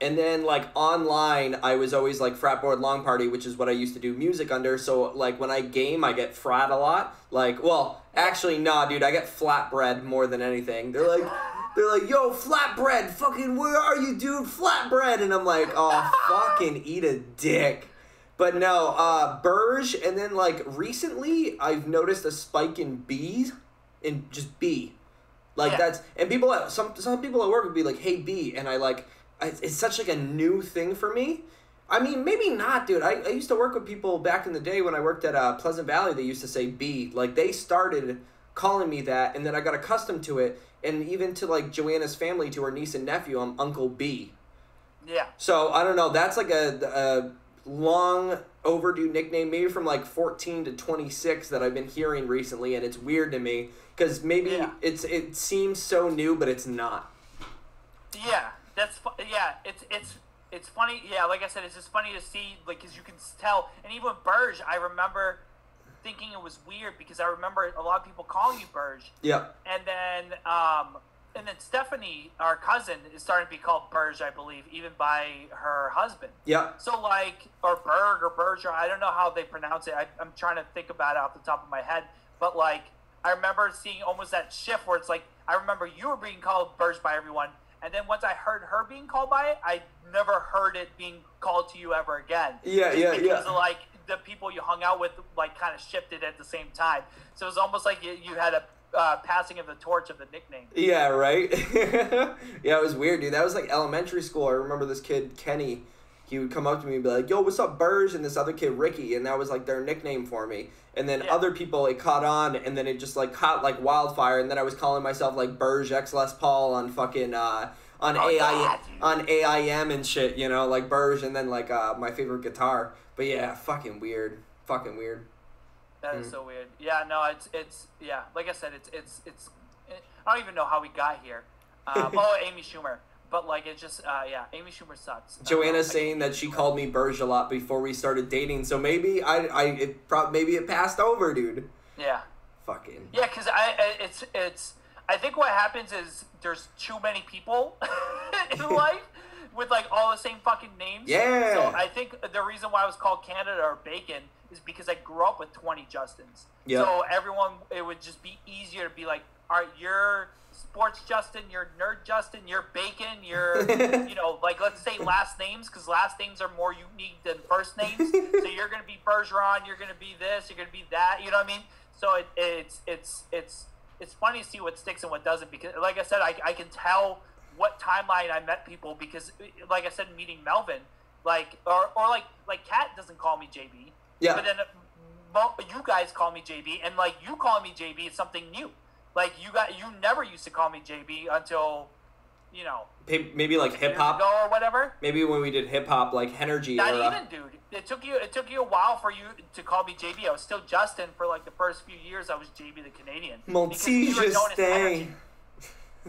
And then, like, online, I was always, like, Fratboard Long Party, which is what I used to do music under. So, like, when I game, I get frat a lot. Like, well, actually, nah, dude, I get Flatbread more than anything. They're like, they're like, yo, Flatbread, fucking, where are you, dude? Flatbread. And I'm like, oh, fucking eat a dick. But no, uh, Burge. And then, like, recently, I've noticed a spike in B's, in just B. Like, yeah. That's, and people, at, some, some people at work would be like, hey, B. And I, like... It's such, like, a new thing for me. I mean, maybe not, dude. I, I used to work with people back in the day when I worked at uh, Pleasant Valley. They used to say B. Like, they started calling me that, and then I got accustomed to it. And even to, like, Joanna's family, to her niece and nephew, I'm Uncle B. Yeah. So, I don't know. That's, like, a, a long overdue nickname, maybe from, like, fourteen to twenty-six that I've been hearing recently, and it's weird to me. Because maybe yeah. it's it seems so new, but it's not. Yeah. That's yeah. It's it's it's funny. Yeah, like I said, it's just funny to see, like, because you can tell. And even Burge, I remember thinking it was weird because I remember a lot of people calling you Burge. Yeah. And then um, and then Stephanie, our cousin, is starting to be called Burge, I believe, even by her husband. Yeah. So like, or Berg or Burge, or I don't know how they pronounce it. I, I'm trying to think about it off the top of my head, but like I remember seeing almost that shift where it's like I remember you were being called Burge by everyone. And then once I heard her being called by it, I never heard it being called to you ever again. Yeah, yeah, because yeah. Because, like, the people you hung out with, like, kind of shifted at the same time. So it was almost like you, you had a uh, passing of the torch of the nickname. Yeah, right? Yeah, it was weird, dude. That was, like, elementary school. I remember this kid, Kenny, he would come up to me and be like, yo, what's up, Burge? And this other kid, Ricky. And that was, like, their nickname for me. And then yeah. other people, it caught on, and then it just, like, caught, like, wildfire. And then I was calling myself, like, Burge X Les Paul on fucking, uh, on, oh, A I, on A I M and shit, you know? Like, Burge, and then, like, uh, my favorite guitar. But, yeah, fucking weird. Fucking weird. That mm. is so weird. Yeah, no, it's, it's, yeah. Like I said, it's, it's, it's, it, I don't even know how we got here. Uh, oh, Amy Schumer. But, like, it's just, uh, yeah, Amy Schumer sucks. Joanna's saying that she called me Burge a lot before we started dating, so maybe I, I it pro- maybe it passed over, dude. Yeah. Fucking. Yeah, because I, it's, it's, I think what happens is there's too many people in life with, like, all the same fucking names. Yeah. So I think the reason why I was called Canada or Bacon is because I grew up with twenty Justins. Yeah. So everyone, it would just be easier to be like, all right, you're... Sports Justin, you're Nerd Justin, you're Bacon, you're, you know, like, let's say last names, because last names are more unique than first names. So you're going to be Bergeron, you're going to be this, you're going to be that, you know what I mean? So it, it's it's it's it's funny to see what sticks and what doesn't, because, like I said, I, I can tell what timeline I met people, because, like I said, meeting Melvin, like, or, or like, like Kat doesn't call me J B, yeah. But then you guys call me J B, and, like, you calling me J B is something new. Like, you got, you never used to call me J B until, you know. Maybe, like, hip-hop. Or whatever. Maybe when we did hip-hop, like, Henergy. Not era. Even, dude. It took you It took you a while for you to call me J B. I was still Justin for, like, the first few years. I was J B the Canadian. Monty Justin.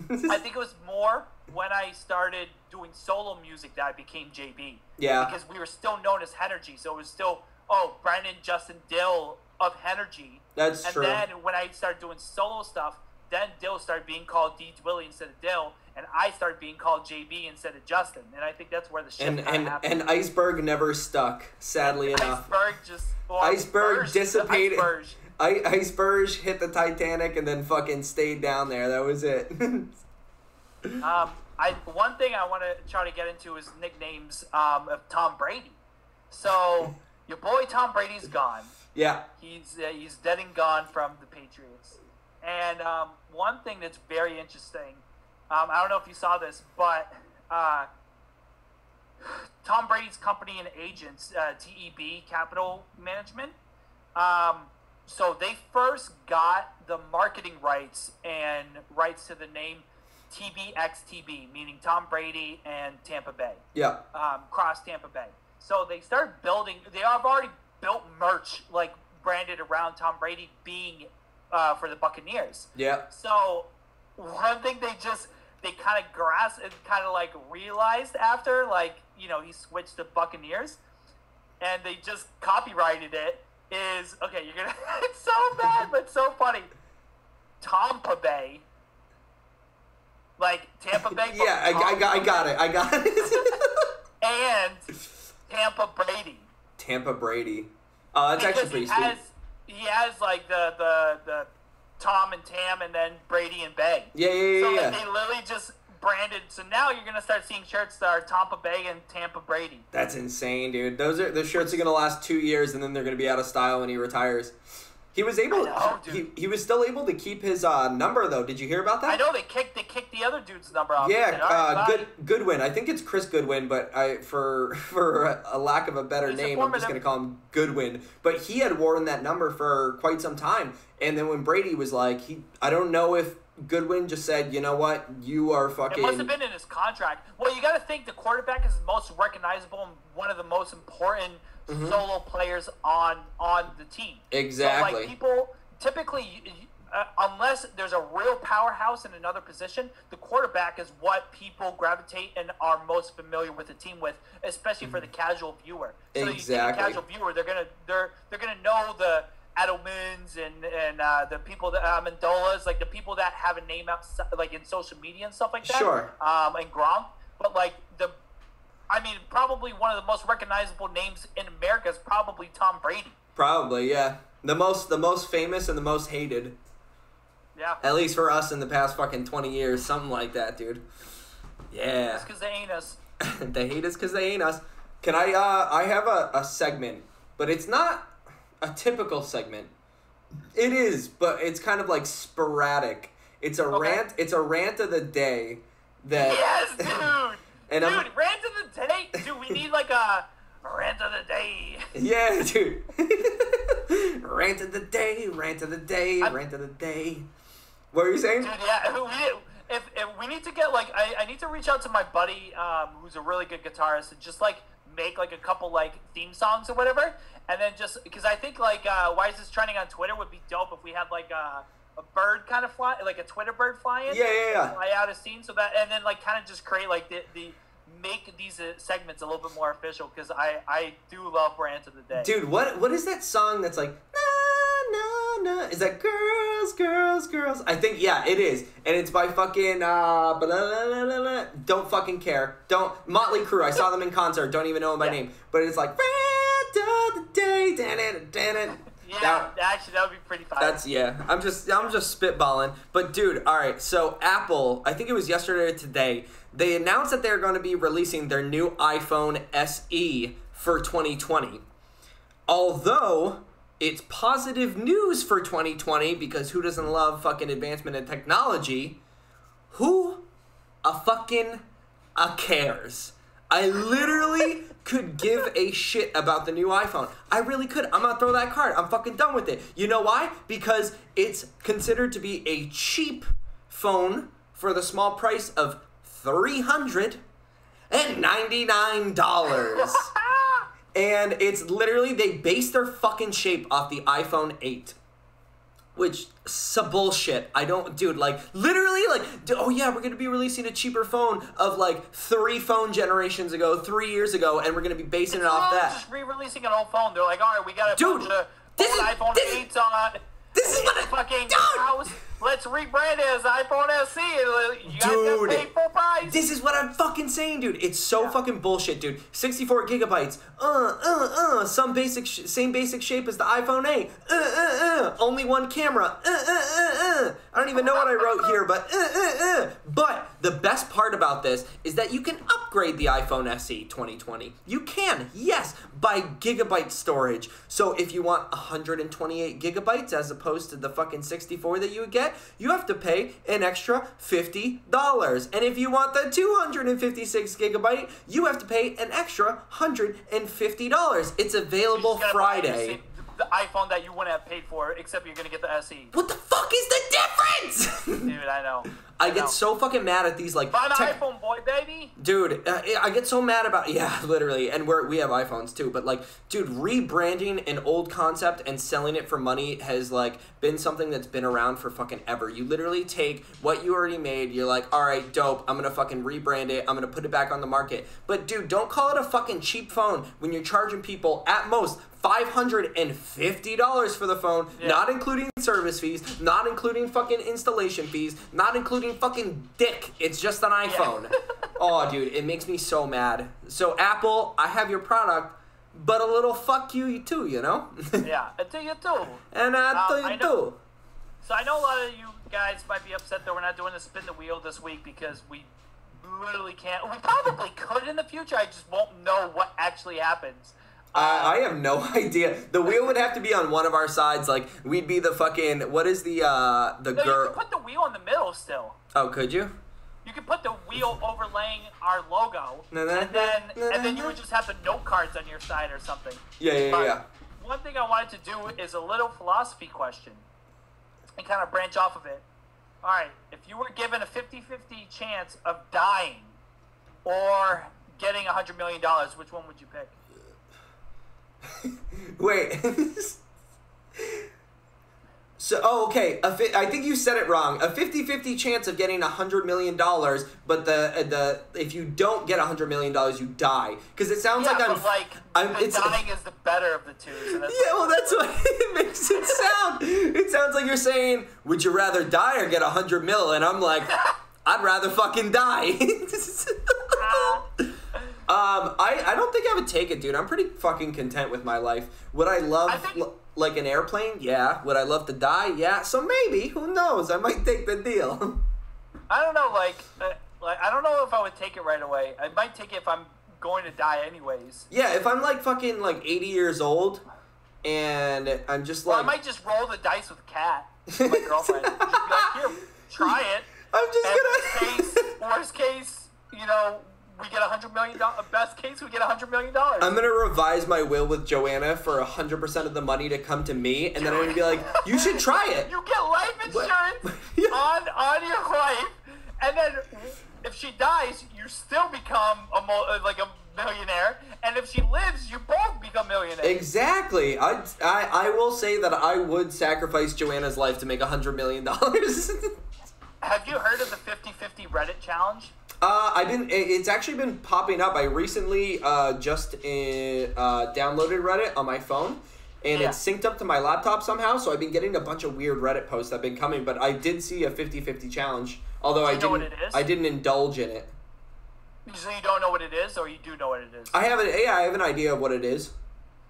I think it was more when I started doing solo music that I became J B. Yeah. Because we were still known as Henergy. So it was still, oh, Brandon Justin Dill of Henergy. That's and true. And then when I started doing solo stuff, then Dill started being called D. Willie instead of Dill, and I started being called J B instead of Justin. And I think that's where the shift and, and, happened. And Iceberg never stuck, sadly and enough. Iceberg just... Well, iceberg Burge, dissipated. Iceberg. I, iceberg hit the Titanic and then fucking stayed down there. That was it. um, I One thing I want to try to get into is nicknames um, of Tom Brady. So your boy Tom Brady's gone. Yeah, he's uh, he's dead and gone from the Patriots. And um, one thing that's very interesting, um, I don't know if you saw this, but uh, Tom Brady's company and agents, uh, T E B Capital Management. Um, so they first got the marketing rights and rights to the name T B X T B, meaning Tom Brady and Tampa Bay. Yeah. Um, cross Tampa Bay. So they started building. They have already built merch, like branded around Tom Brady being uh, for the Buccaneers. Yeah. So one thing they just they kind of grasped and kind of like realized after, like, you know, he switched to Buccaneers, and they just copyrighted it. Is okay. You're gonna. It's so bad, but so funny. Tampa Bay. Like Tampa Bay. Yeah, I, I, got, I got it. I got it. And Tampa Brady. Tampa Brady. Uh, that's because actually pretty he sweet. Has, he has like the, the the Tom and Tam, and then Brady and Bay. Yeah, yeah, yeah. So yeah. They literally just branded. So now you're gonna start seeing shirts that are Tampa Bay and Tampa Brady. That's insane, dude. Those are those shirts are gonna last two years, and then they're gonna be out of style when he retires. He was able. Know, he he was still able to keep his uh, number though. Did you hear about that? I know they kicked they kicked the other dude's number off. Yeah, said, uh, Good Goodwin. I think it's Chris Goodwin, but I for for a lack of a better He's name, a I'm just gonna call him Goodwin. But he had worn that number for quite some time, and then when Brady was like, he I don't know if Goodwin just said, you know what, you are fucking. It must have been in his contract. Well, you got to think the quarterback is the most recognizable and one of the most important. Mm-hmm. Solo players on on the team. Exactly. So like people typically, uh, unless there's a real powerhouse in another position, the quarterback is what people gravitate and are most familiar with the team with, especially mm-hmm. for the casual viewer. So exactly. You think the casual viewer, they're gonna they're they're gonna know the Edelmans and and uh, the people that uh, Mandolas, like the people that have a name outside, like in social media and stuff like that. Sure. Um, and Gronk, but like the. I mean, probably one of the most recognizable names in America is probably Tom Brady. Probably, yeah. The most the most famous and the most hated. Yeah. At least for us in the past fucking twenty years, something like that, dude. Yeah. It's because they ain't us. They hate us because they ain't us. Can I, uh, I have a, a segment, but it's not a typical segment. It is, but it's kind of like sporadic. It's a okay. rant, it's a rant of the day that... Yes, dude! And dude, I'm, rant of the day. Dude, we need like a rant of the day. Yeah, dude. Rant of the day, rant of the day, I'm, rant of the day. What were you saying? Dude, yeah. We, if, if we need to get like, I, I need to reach out to my buddy, um, who's a really good guitarist, and just like make like a couple like theme songs or whatever, and then just because I think like, uh, why is this trending on Twitter would be dope if we had like a. A bird kind of fly, like a Twitter bird flying. Yeah, yeah, yeah. Fly out a scene, so that, and then like kind of just create like the, the make these segments a little bit more official, because I I do love rant of the day. Dude, what what is that song that's like na na na? Is that girls, girls, girls? I think yeah, it is, and it's by fucking uh, blah, blah, blah, blah, blah. Don't fucking care. Don't Motley Crue. I saw them in concert. Don't even know them by yeah. name, but it's like rant of the day. Dan it, dan it. Yeah, that, actually, that would be pretty fun. That's yeah. I'm just I'm just spitballing. But dude, all right. So Apple, I think it was yesterday or today, they announced that they're going to be releasing their new iPhone S E for twenty twenty. Although it's positive news for twenty twenty, because who doesn't love fucking advancement in technology? Who a fucking a cares? I literally could give a shit about the new iPhone. I really could. I'm gonna throw that card. I'm fucking done with it. You know why? Because it's considered to be a cheap phone for the small price of three hundred ninety-nine dollars. And it's literally, they base their fucking shape off the iPhone eight. Which, some bullshit. I don't, dude, like, literally, like, dude, oh yeah, we're going to be releasing a cheaper phone of, like, three phone generations ago, three years ago, and we're going to be basing it's it off that. Just re-releasing an old phone. They're like, all right, we got a bunch of old iPhone eights on This is what fucking house. Let's rebrand it as iPhone S E. You guys dude, gotta pay full price. This is what I'm fucking saying, dude. It's so yeah. fucking bullshit, dude. sixty-four gigabytes. Uh, uh, uh. Some basic, sh- same basic shape as the iPhone eight. Uh, uh, uh. Only one camera. Uh, uh, uh, uh. I don't don't even know what I wrote here, but uh, uh, uh. But the best part about this is that you can upgrade the iPhone S E twenty twenty. You can, yes, by gigabyte storage. So if you want one hundred twenty-eight gigabytes as opposed to the fucking sixty-four that you would get, you have to pay an extra fifty dollars. And if you want the two hundred fifty-six gigabyte, you have to pay an extra one hundred fifty dollars. It's available Friday. The iPhone that you wouldn't have paid for, except you're gonna get the S E. What the fuck is the difference? Dude, I know. I, I know. Get so fucking mad at these like. Buy the tech... iPhone, boy, baby. Dude, uh, I get so mad about yeah, literally, and we're we have iPhones too, but like, dude, rebranding an old concept and selling it for money has like been something that's been around for fucking ever. You literally take what you already made, you're like, all right, dope, I'm gonna fucking rebrand it, I'm gonna put it back on the market. But dude, don't call it a fucking cheap phone when you're charging people at most five hundred fifty dollars for the phone, yeah. Not including service fees, not including fucking installation fees, not including fucking dick. It's just an iPhone. Yeah. Oh, dude, it makes me so mad. So, Apple, I have your product, but a little fuck you too, you know? Yeah, I tell you too. And I tell um, you I know, too. So I know a lot of you guys might be upset that we're not doing the spin the wheel this week because we literally can't. We probably could in the future. I just won't know what actually happens. I, I have no idea. The wheel would have to be on one of our sides. Like, we'd be the fucking... What is the, uh... The no, girl... You could put the wheel in the middle still. Oh, could you? You could put the wheel overlaying our logo. and then and then you would just have the note cards on your side or something. Yeah, yeah, but yeah. One thing I wanted to do is a little philosophy question. And kind of branch off of it. Alright, if you were given a fifty-fifty chance of dying or getting one hundred million dollars, which one would you pick? Wait. So, oh, okay. A fi- I think you said it wrong. A fifty-fifty chance of getting one hundred million dollars, but the the if you don't get one hundred million dollars, you die. Because it sounds yeah, like I'm... But like, I'm the it's, dying is the better of the two. So that's yeah, well, that's what it makes it sound. It sounds like you're saying, would you rather die or get one hundred mil? And I'm like, I'd rather fucking die. Um, I, I don't think I would take it, dude. I'm pretty fucking content with my life. Would I love, I think, l- like, an airplane? Yeah. Would I love to die? Yeah. So maybe. Who knows? I might take the deal. I don't know, like, uh, like I don't know if I would take it right away. I might take it if I'm going to die anyways. Yeah, if I'm, like, fucking, like, eighty years old, and I'm just, like... Well, I might just roll the dice with a cat, with my girlfriend. Just be like, here, try it. I'm just and gonna... Worst case, worst case, you know... We get one hundred million dollars. Best case, we get one hundred million dollars. I'm going to revise my will with Joanna for one hundred percent of the money to come to me. And then I'm going to be like, you should try it. You get life insurance yeah. on, on your wife. And then if she dies, you still become a mo- like a millionaire. And if she lives, you both become millionaires. Exactly. I, I, I will say that I would sacrifice Joanna's life to make one hundred million dollars. Have you heard of the fifty-fifty Reddit challenge? Uh, I didn't. It's actually been popping up. I recently uh, just in, uh, downloaded Reddit on my phone, and yeah. It's synced up to my laptop somehow. So I've been getting a bunch of weird Reddit posts that have been coming. But I did see a fifty-fifty challenge, although I didn't. I didn't indulge in it. So you don't know what it is, or you do know what it is? I have an. Yeah, I have an idea of what it is.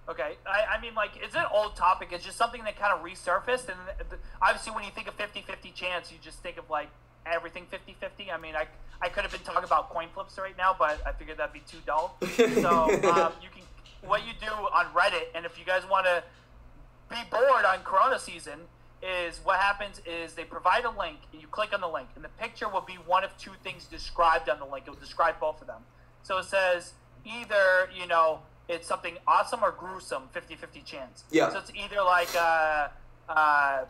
Okay, I, I mean, like, it's an old topic. It's just something that kind of resurfaced, and obviously, when you think of fifty-fifty chance, you just think of like. Everything fifty-fifty. I mean, I, I could have been talking about coin flips right now, but I figured that'd be too dull. So um, you can what you do on Reddit, and if you guys want to be bored on Corona season, is what happens is they provide a link, and you click on the link, and the picture will be one of two things described on the link. It will describe both of them. So it says either, you know, it's something awesome or gruesome, fifty-fifty chance. Yeah. So it's either like, uh, uh,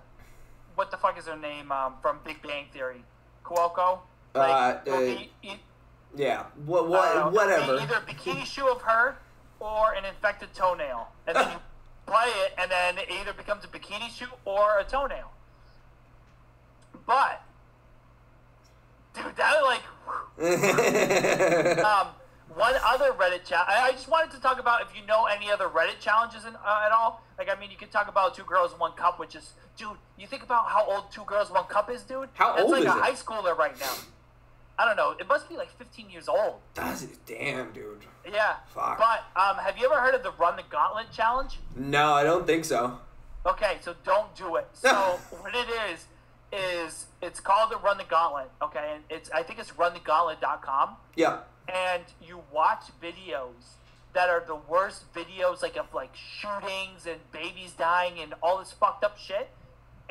what the fuck is her name um, from Big Bang Theory? Cuoco, like, uh, uh, be, e- yeah, what, what, uh, whatever. Either a bikini shoe of her or an infected toenail, and then you play it, and then it either becomes a bikini shoe or a toenail. But, dude, that like, um, one other Reddit challenge. I just wanted to talk about if you know any other Reddit challenges in, uh, at all. Like, I mean, you could talk about Two Girls, One Cup, which is, dude, you think about how old Two Girls, One Cup is, dude? How That's old like is it? It's like a high schooler right now. I don't know. It must be like fifteen years old. That's damn, dude. Yeah. Fuck. But um, have you ever heard of the Run the Gauntlet challenge? No, I don't think so. Okay, so don't do it. So what it is is it's called the Run the Gauntlet, okay? And it's I think it's run the gauntlet dot com. Yeah. And you watch videos that are the worst videos, like of like shootings and babies dying and all this fucked up shit.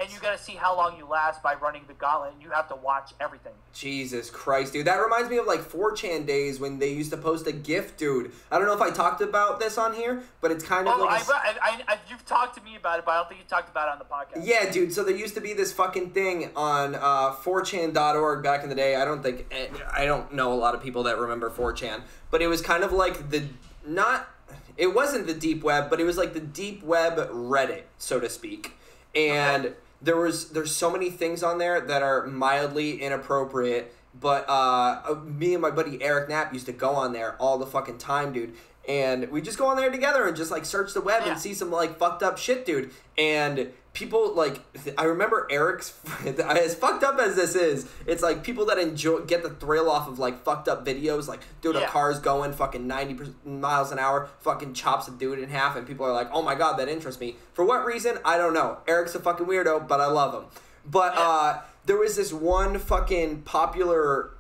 And you gotta see how long you last by running the gauntlet, and you have to watch everything. Jesus Christ, dude. That reminds me of like four chan days when they used to post a GIF, dude. I don't know if I talked about this on here, but it's kind of oh, like... A... I, I, I, you've talked to me about it, but I don't think you talked about it on the podcast. Yeah, dude. So there used to be this fucking thing on uh, four chan dot org back in the day. I don't think... I don't know a lot of people that remember four chan, but it was kind of like the... Not... It wasn't the deep web, but it was like the deep web Reddit, so to speak. And... Okay. There was there's so many things on there that are mildly inappropriate, but uh, me and my buddy Eric Knapp used to go on there all the fucking time, dude. And we just go on there together and just like search the web yeah. and see some like fucked up shit, dude. And people like I remember Eric's as fucked up as this is. It's like people that enjoy get the thrill off of like fucked up videos, like dude, yeah. a car's going fucking ninety miles an hour, fucking chops a dude in half, and people are like, oh my god, that interests me. For what reason? I don't know. Eric's a fucking weirdo, but I love him. But yeah. uh, there was this one fucking popular.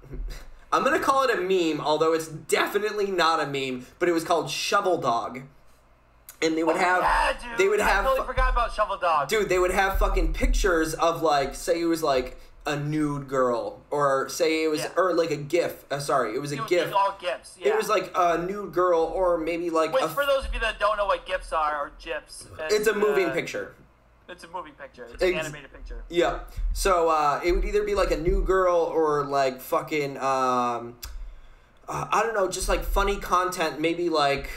I'm gonna call it a meme, although it's definitely not a meme. But it was called Shovel Dog. And they would oh, have, yeah, dude. they would have, I totally forgot about Shovel Dog. Dude, they would have fucking pictures of like, say it was like a nude girl, or say it was, yeah. or like a GIF. Uh, sorry, it was a it, GIF. It was all GIFs. Yeah. It was like a nude girl, or maybe like. Which, a, for those of you that don't know what GIFs are, or GIFs. It's, it's a moving uh, picture. It's a moving picture. It's an Ex animated picture. Yeah. So uh, it would either be like a nude girl or like fucking, um, uh, I don't know, just like funny content, maybe like.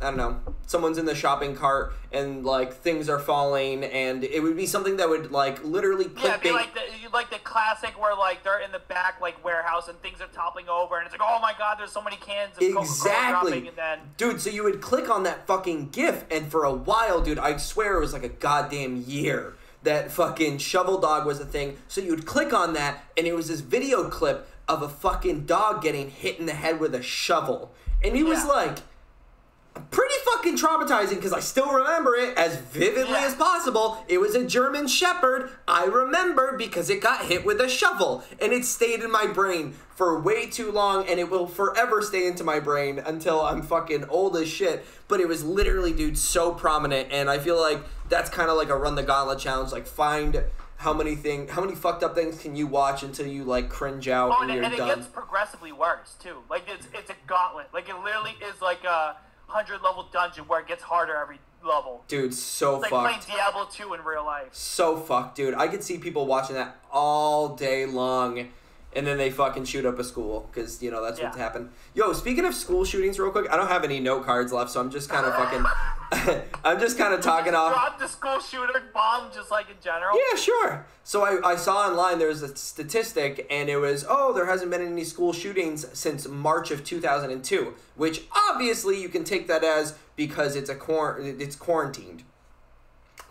I don't know, someone's in the shopping cart and like things are falling, and it would be something that would like literally clickbait. Yeah, it'd be like the, like the classic where like they're in the back like warehouse and things are toppling over and it's like, oh my god, there's so many cans of Coca-Cola dropping, and then dude, so you would click on that fucking GIF, and for a while, dude, I swear it was like a goddamn year that fucking Shovel Dog was a thing. So you would click on that and it was this video clip of a fucking dog getting hit in the head with a shovel, and he yeah. was like pretty fucking traumatizing, because I still remember it as vividly yeah. as possible. It was a German Shepherd. I remember because it got hit with a shovel, and it stayed in my brain for way too long, and it will forever stay into my brain until I'm fucking old as shit. But it was literally, dude, so prominent, and I feel like that's kind of like a Run the Gauntlet challenge. Like, find how many thing, how many fucked up things can you watch until you like cringe out oh, and, and you're and done. And it gets progressively worse too. Like it's it's a gauntlet. Like it literally is like a hundred level dungeon where it gets harder every level. Dude, so it's like fucked. Playing Diablo two in real life. So fucked, dude. I could see people watching that all day long, and then they fucking shoot up a school because you know that's yeah. what's happened. Yo, speaking of school shootings, real quick, I don't have any note cards left, so I'm just kind of fucking. I'm just kind of talking off. Drop the school shooter bomb, just like in general. Yeah, sure. So I I saw online there was a statistic, and it was oh there hasn't been any school shootings since March of two thousand two, which obviously you can take that as because it's a quar it's quarantined.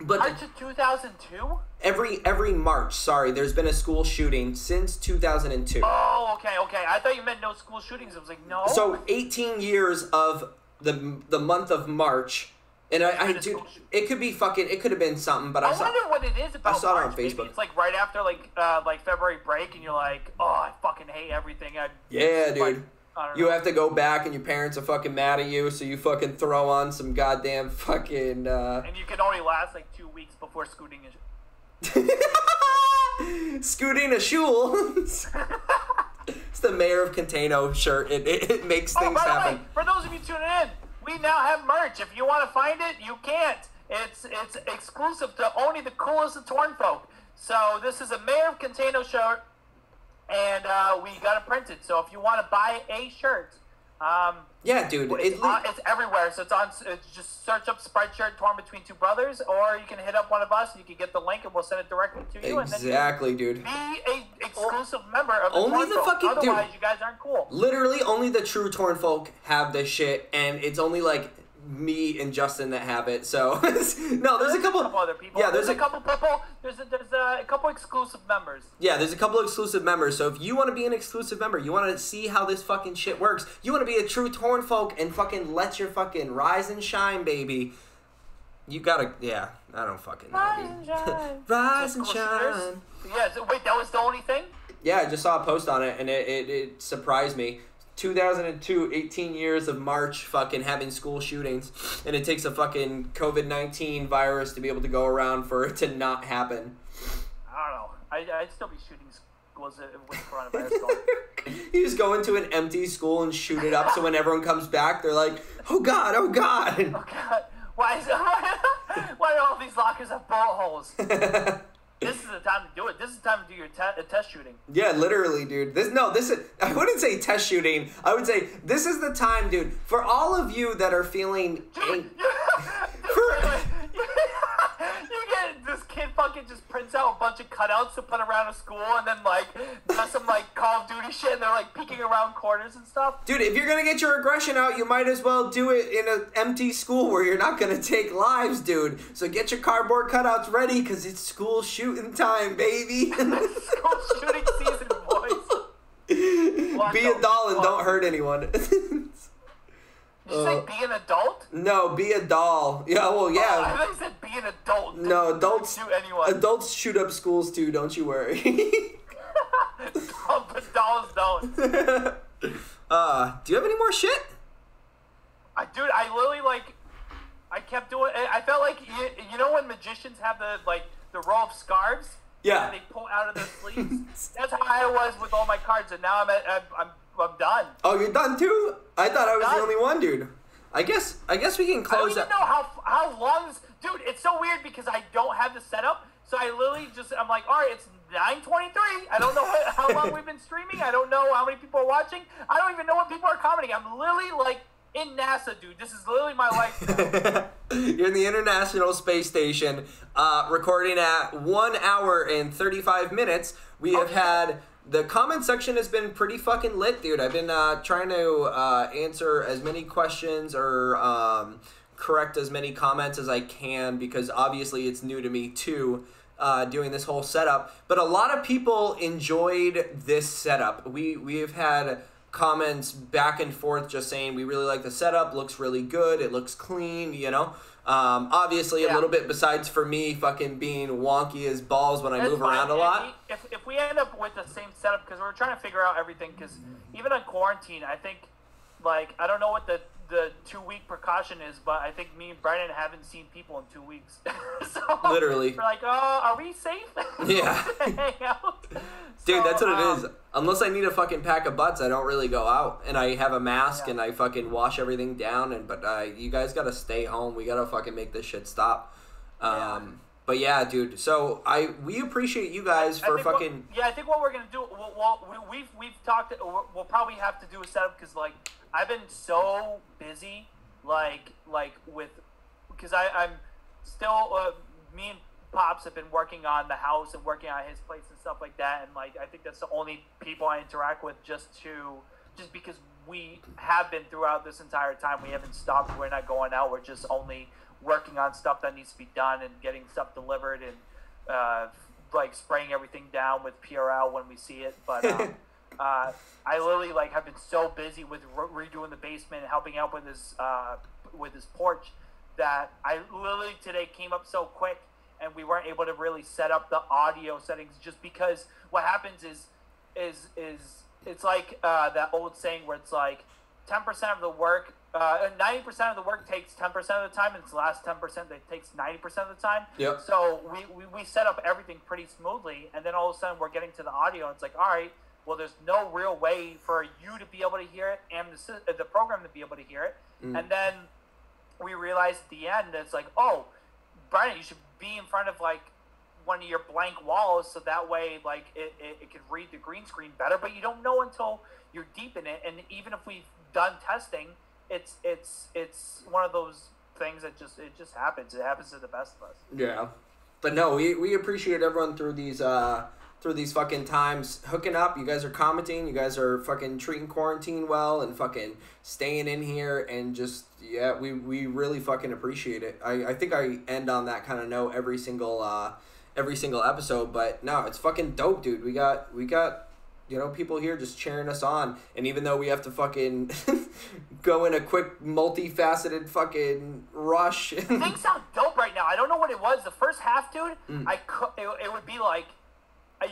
But March of two thousand two? Every every March, sorry, there's been a school shooting since two thousand two. Oh, okay, okay. I thought you meant no school shootings. I was like, no. So eighteen years of the the month of March, and I, I dude, it could be fucking, it could have been something, but I, I saw. I wonder what it is about. I saw March. It on Facebook. Maybe it's like right after like uh, like February break, and you're like, oh, I fucking hate everything. I yeah, like, dude. You know. Have to go back, and your parents are fucking mad at you, so you fucking throw on some goddamn fucking. Uh... And you can only last like two weeks before scooting a. Scooting a shul. It's the Mayor of Containo shirt. It, it, it makes things oh, by the happen. Way, for those of you tuning in, we now have merch. If you want to find it, you can't. It's it's exclusive to only the coolest of Torn folk. So this is a Mayor of Containo shirt. And uh, we got it printed, so if you want to buy a shirt, um, yeah, dude, it's, it, on, it's everywhere. So it's on. It's just search up Sprite shirt torn between two brothers, or you can hit up one of us, and you can get the link, and we'll send it directly to you. Exactly, and then you dude. Be an exclusive or, member of the only Torn the folk. Fucking otherwise, dude, you guys aren't cool. Literally, only the true Torn folk have this shit, and it's only like me and Justin that have it. So no, there's, there's a couple of other people. Yeah, there's, there's a, a couple people. There's a, there's a, a couple exclusive members. Yeah, there's a couple exclusive members. So if you want to be an exclusive member, you want to see how this fucking shit works. You want to be a true Torn folk and fucking let your fucking rise and shine, baby. You gotta, yeah, I don't fucking know. Rise and shine. Rise and shine. Yeah, so wait, that was the only thing? Yeah, I just saw a post on it, and it, it, it surprised me. two thousand two, eighteen years of March fucking having school shootings, and it takes a fucking COVID nineteen virus to be able to go around for it to not happen. I don't know. I, I'd still be shooting schools with coronavirus going. You just go into an empty school and shoot it up, so when everyone comes back, they're like, oh, God, oh, God. Oh, God. Why is why are all these lockers have bullet holes? This is the time to do it. This is the time to do your te test shooting. Yeah, literally, dude. This no, this is. I wouldn't say test shooting. I would say this is the time, dude. For all of you that are feeling, dude, for, you get this kid fucking just prints out a bunch of cutouts to put around a school, and then like does some like Call of Duty shit, and they're like peeking around corners and stuff. Dude, if you're gonna get your aggression out, you might as well do it in an empty school where you're not gonna take lives, dude. So get your cardboard cutouts ready, because it's school shooting time, baby. School shooting season, boys. Well, be a doll and don't hurt anyone. Did you uh, say be an adult? No, be a doll. Yeah, well, yeah. Oh, I thought you said be an adult. No, adults shoot anyone. Adults shoot up schools too. Don't you worry. No, but dolls don't. Uh, do you have any more shit? I dude, I literally like, I kept doing. I felt like you, you know when magicians have the like the row of scarves. Yeah. And they pull out of their sleeves. That's how I was with all my cards, and now I'm at, I'm. I'm I'm done. Oh, you're done too? I thought I was done. The only one, dude. I guess I guess we can close up. I don't even know how, how long this... Dude, it's so weird because I don't have the setup, so I literally just... I'm like, all right, it's nine twenty-three. I don't know what, how long we've been streaming. I don't know how many people are watching. I don't even know what people are commenting. I'm literally, like, in NASA, dude. This is literally my life now. You're in the International Space Station, uh, recording at one hour and thirty-five minutes. We okay. have had... The comment section has been pretty fucking lit, dude. I've been uh, trying to uh, answer as many questions or um, correct as many comments as I can, because obviously it's new to me too, uh, doing this whole setup. But a lot of people enjoyed this setup. We we have had comments back and forth just saying we really like the setup, looks really good, it looks clean, you know. Um, obviously, yeah. a little bit besides for me fucking being wonky as balls when That's I move fine. around a lot. If, if we end up with the same setup, because we're trying to figure out everything, because even on quarantine, I think, like, I don't know what the, the two-week precaution is, but I think me and Brian haven't seen people in two weeks. So literally. We're like, oh, are we safe? Yeah. Dude, so, that's what um, it is. Unless I need a fucking pack of butts, I don't really go out. And I have a mask, yeah. and I fucking wash everything down. And But uh, you guys got to stay home. We got to fucking make this shit stop. Um, yeah. But yeah, dude. So I we appreciate you guys for fucking... What, yeah, I think what we're going to do... We'll, we'll, we've, we've talked... We'll probably have to do a setup because, like, I've been so busy. Like, like with... Because I'm still... Uh, me and... Pops have been working on the house and working on his place and stuff like that, and like I think that's the only people I interact with just to just because we have been throughout this entire time. We haven't stopped. We're not going out. We're just only working on stuff that needs to be done and getting stuff delivered and uh, like spraying everything down with P R L when we see it. But um, uh, I literally like have been so busy with re redoing the basement and helping out with his uh, with his porch that I literally today came up so quick. And we weren't able to really set up the audio settings just because what happens is, is, is it's like uh, that old saying where it's like ten percent of the work, uh, ninety percent of the work takes ten percent of the time, and it's the last ten percent that takes ninety percent of the time. Yep. So we, we, we set up everything pretty smoothly, and then all of a sudden we're getting to the audio, and it's like, all right, well, there's no real way for you to be able to hear it and the, the program to be able to hear it. Mm. And then we realized at the end that it's like, oh, Brian, you should be in front of like one of your blank walls, so that way like it, it, it could read the green screen better, but you don't know until you're deep in it. And even if we've done testing, it's it's it's one of those things that just it just happens. It happens to the best of us. Yeah. But no, we, we appreciate everyone through these uh through these fucking times hooking up. You guys are commenting, you guys are fucking treating quarantine well and fucking staying in here, and just yeah, we, we really fucking appreciate it. I, I think I end on that kind of note every single uh every single episode, but no, it's fucking dope, dude. We got we got You know, people here just cheering us on. And even though we have to fucking go in a quick, multifaceted fucking rush. Things sound dope right now. I don't know what it was. The first half, dude, mm. I could, it, it would be like,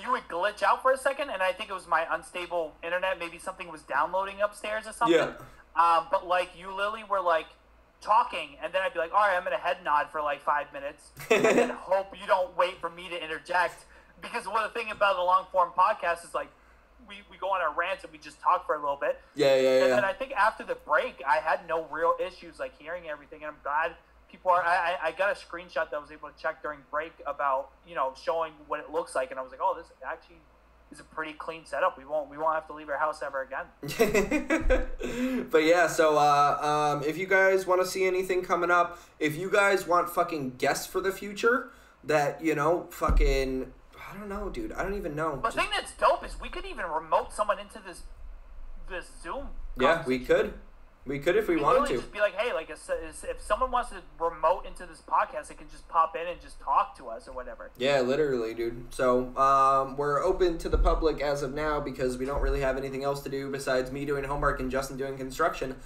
you would glitch out for a second, and I think it was my unstable internet. Maybe something was downloading upstairs or something. Yeah. Um, but, like, you literally were, like, talking, and then I'd be like, all right, I'm going to head nod for, like, five minutes and then hope you don't wait for me to interject. Because one of the things about a long-form podcast is, like, we, we go on our rants and we just talk for a little bit. Yeah, yeah, yeah. And then I think after the break, I had no real issues, like, hearing everything, and I'm glad people are, I, I got a screenshot that I was able to check during break about, you know, showing what it looks like, and I was like, oh, this actually is a pretty clean setup. We won't, we won't have to leave our house ever again. But yeah, so uh, um, if you guys want to see anything coming up, if you guys want fucking guests for the future that, you know, fucking, I don't know, dude, I don't even know. But the thing that's dope is we could even remote someone into this, this Zoom. Yeah, we could. We could if we, we wanted to. Just be like, hey, like, if someone wants to remote into this podcast, they can just pop in and just talk to us or whatever. Yeah, literally, dude. So um, we're open to the public as of now because we don't really have anything else to do besides me doing homework and Justin doing construction.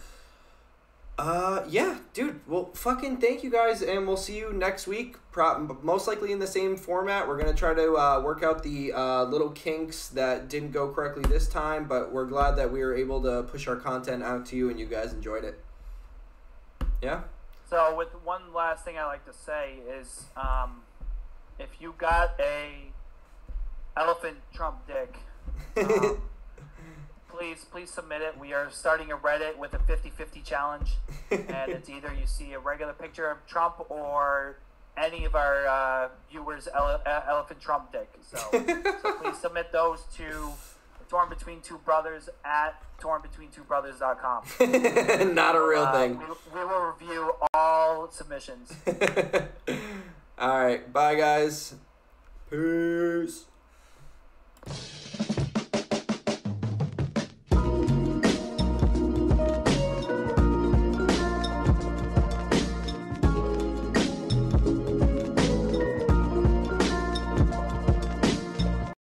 Uh, yeah, dude. Well, fucking thank you guys, and we'll see you next week. Pro- most likely in the same format. We're gonna try to uh, work out the uh, little kinks that didn't go correctly this time, but we're glad that we were able to push our content out to you and you guys enjoyed it. Yeah. So, with one last thing I like to say is, um, if you got a elephant Trump dick. Um, Please, please submit it. We are starting a Reddit with a fifty fifty challenge, and it's either you see a regular picture of Trump or any of our uh, viewers' ele elephant Trump dick. So, so please submit those to Torn Between Two Brothers at torn between two brothers dot com. Not a real uh, thing. We, we will review all submissions. All right. Bye, guys. Peace.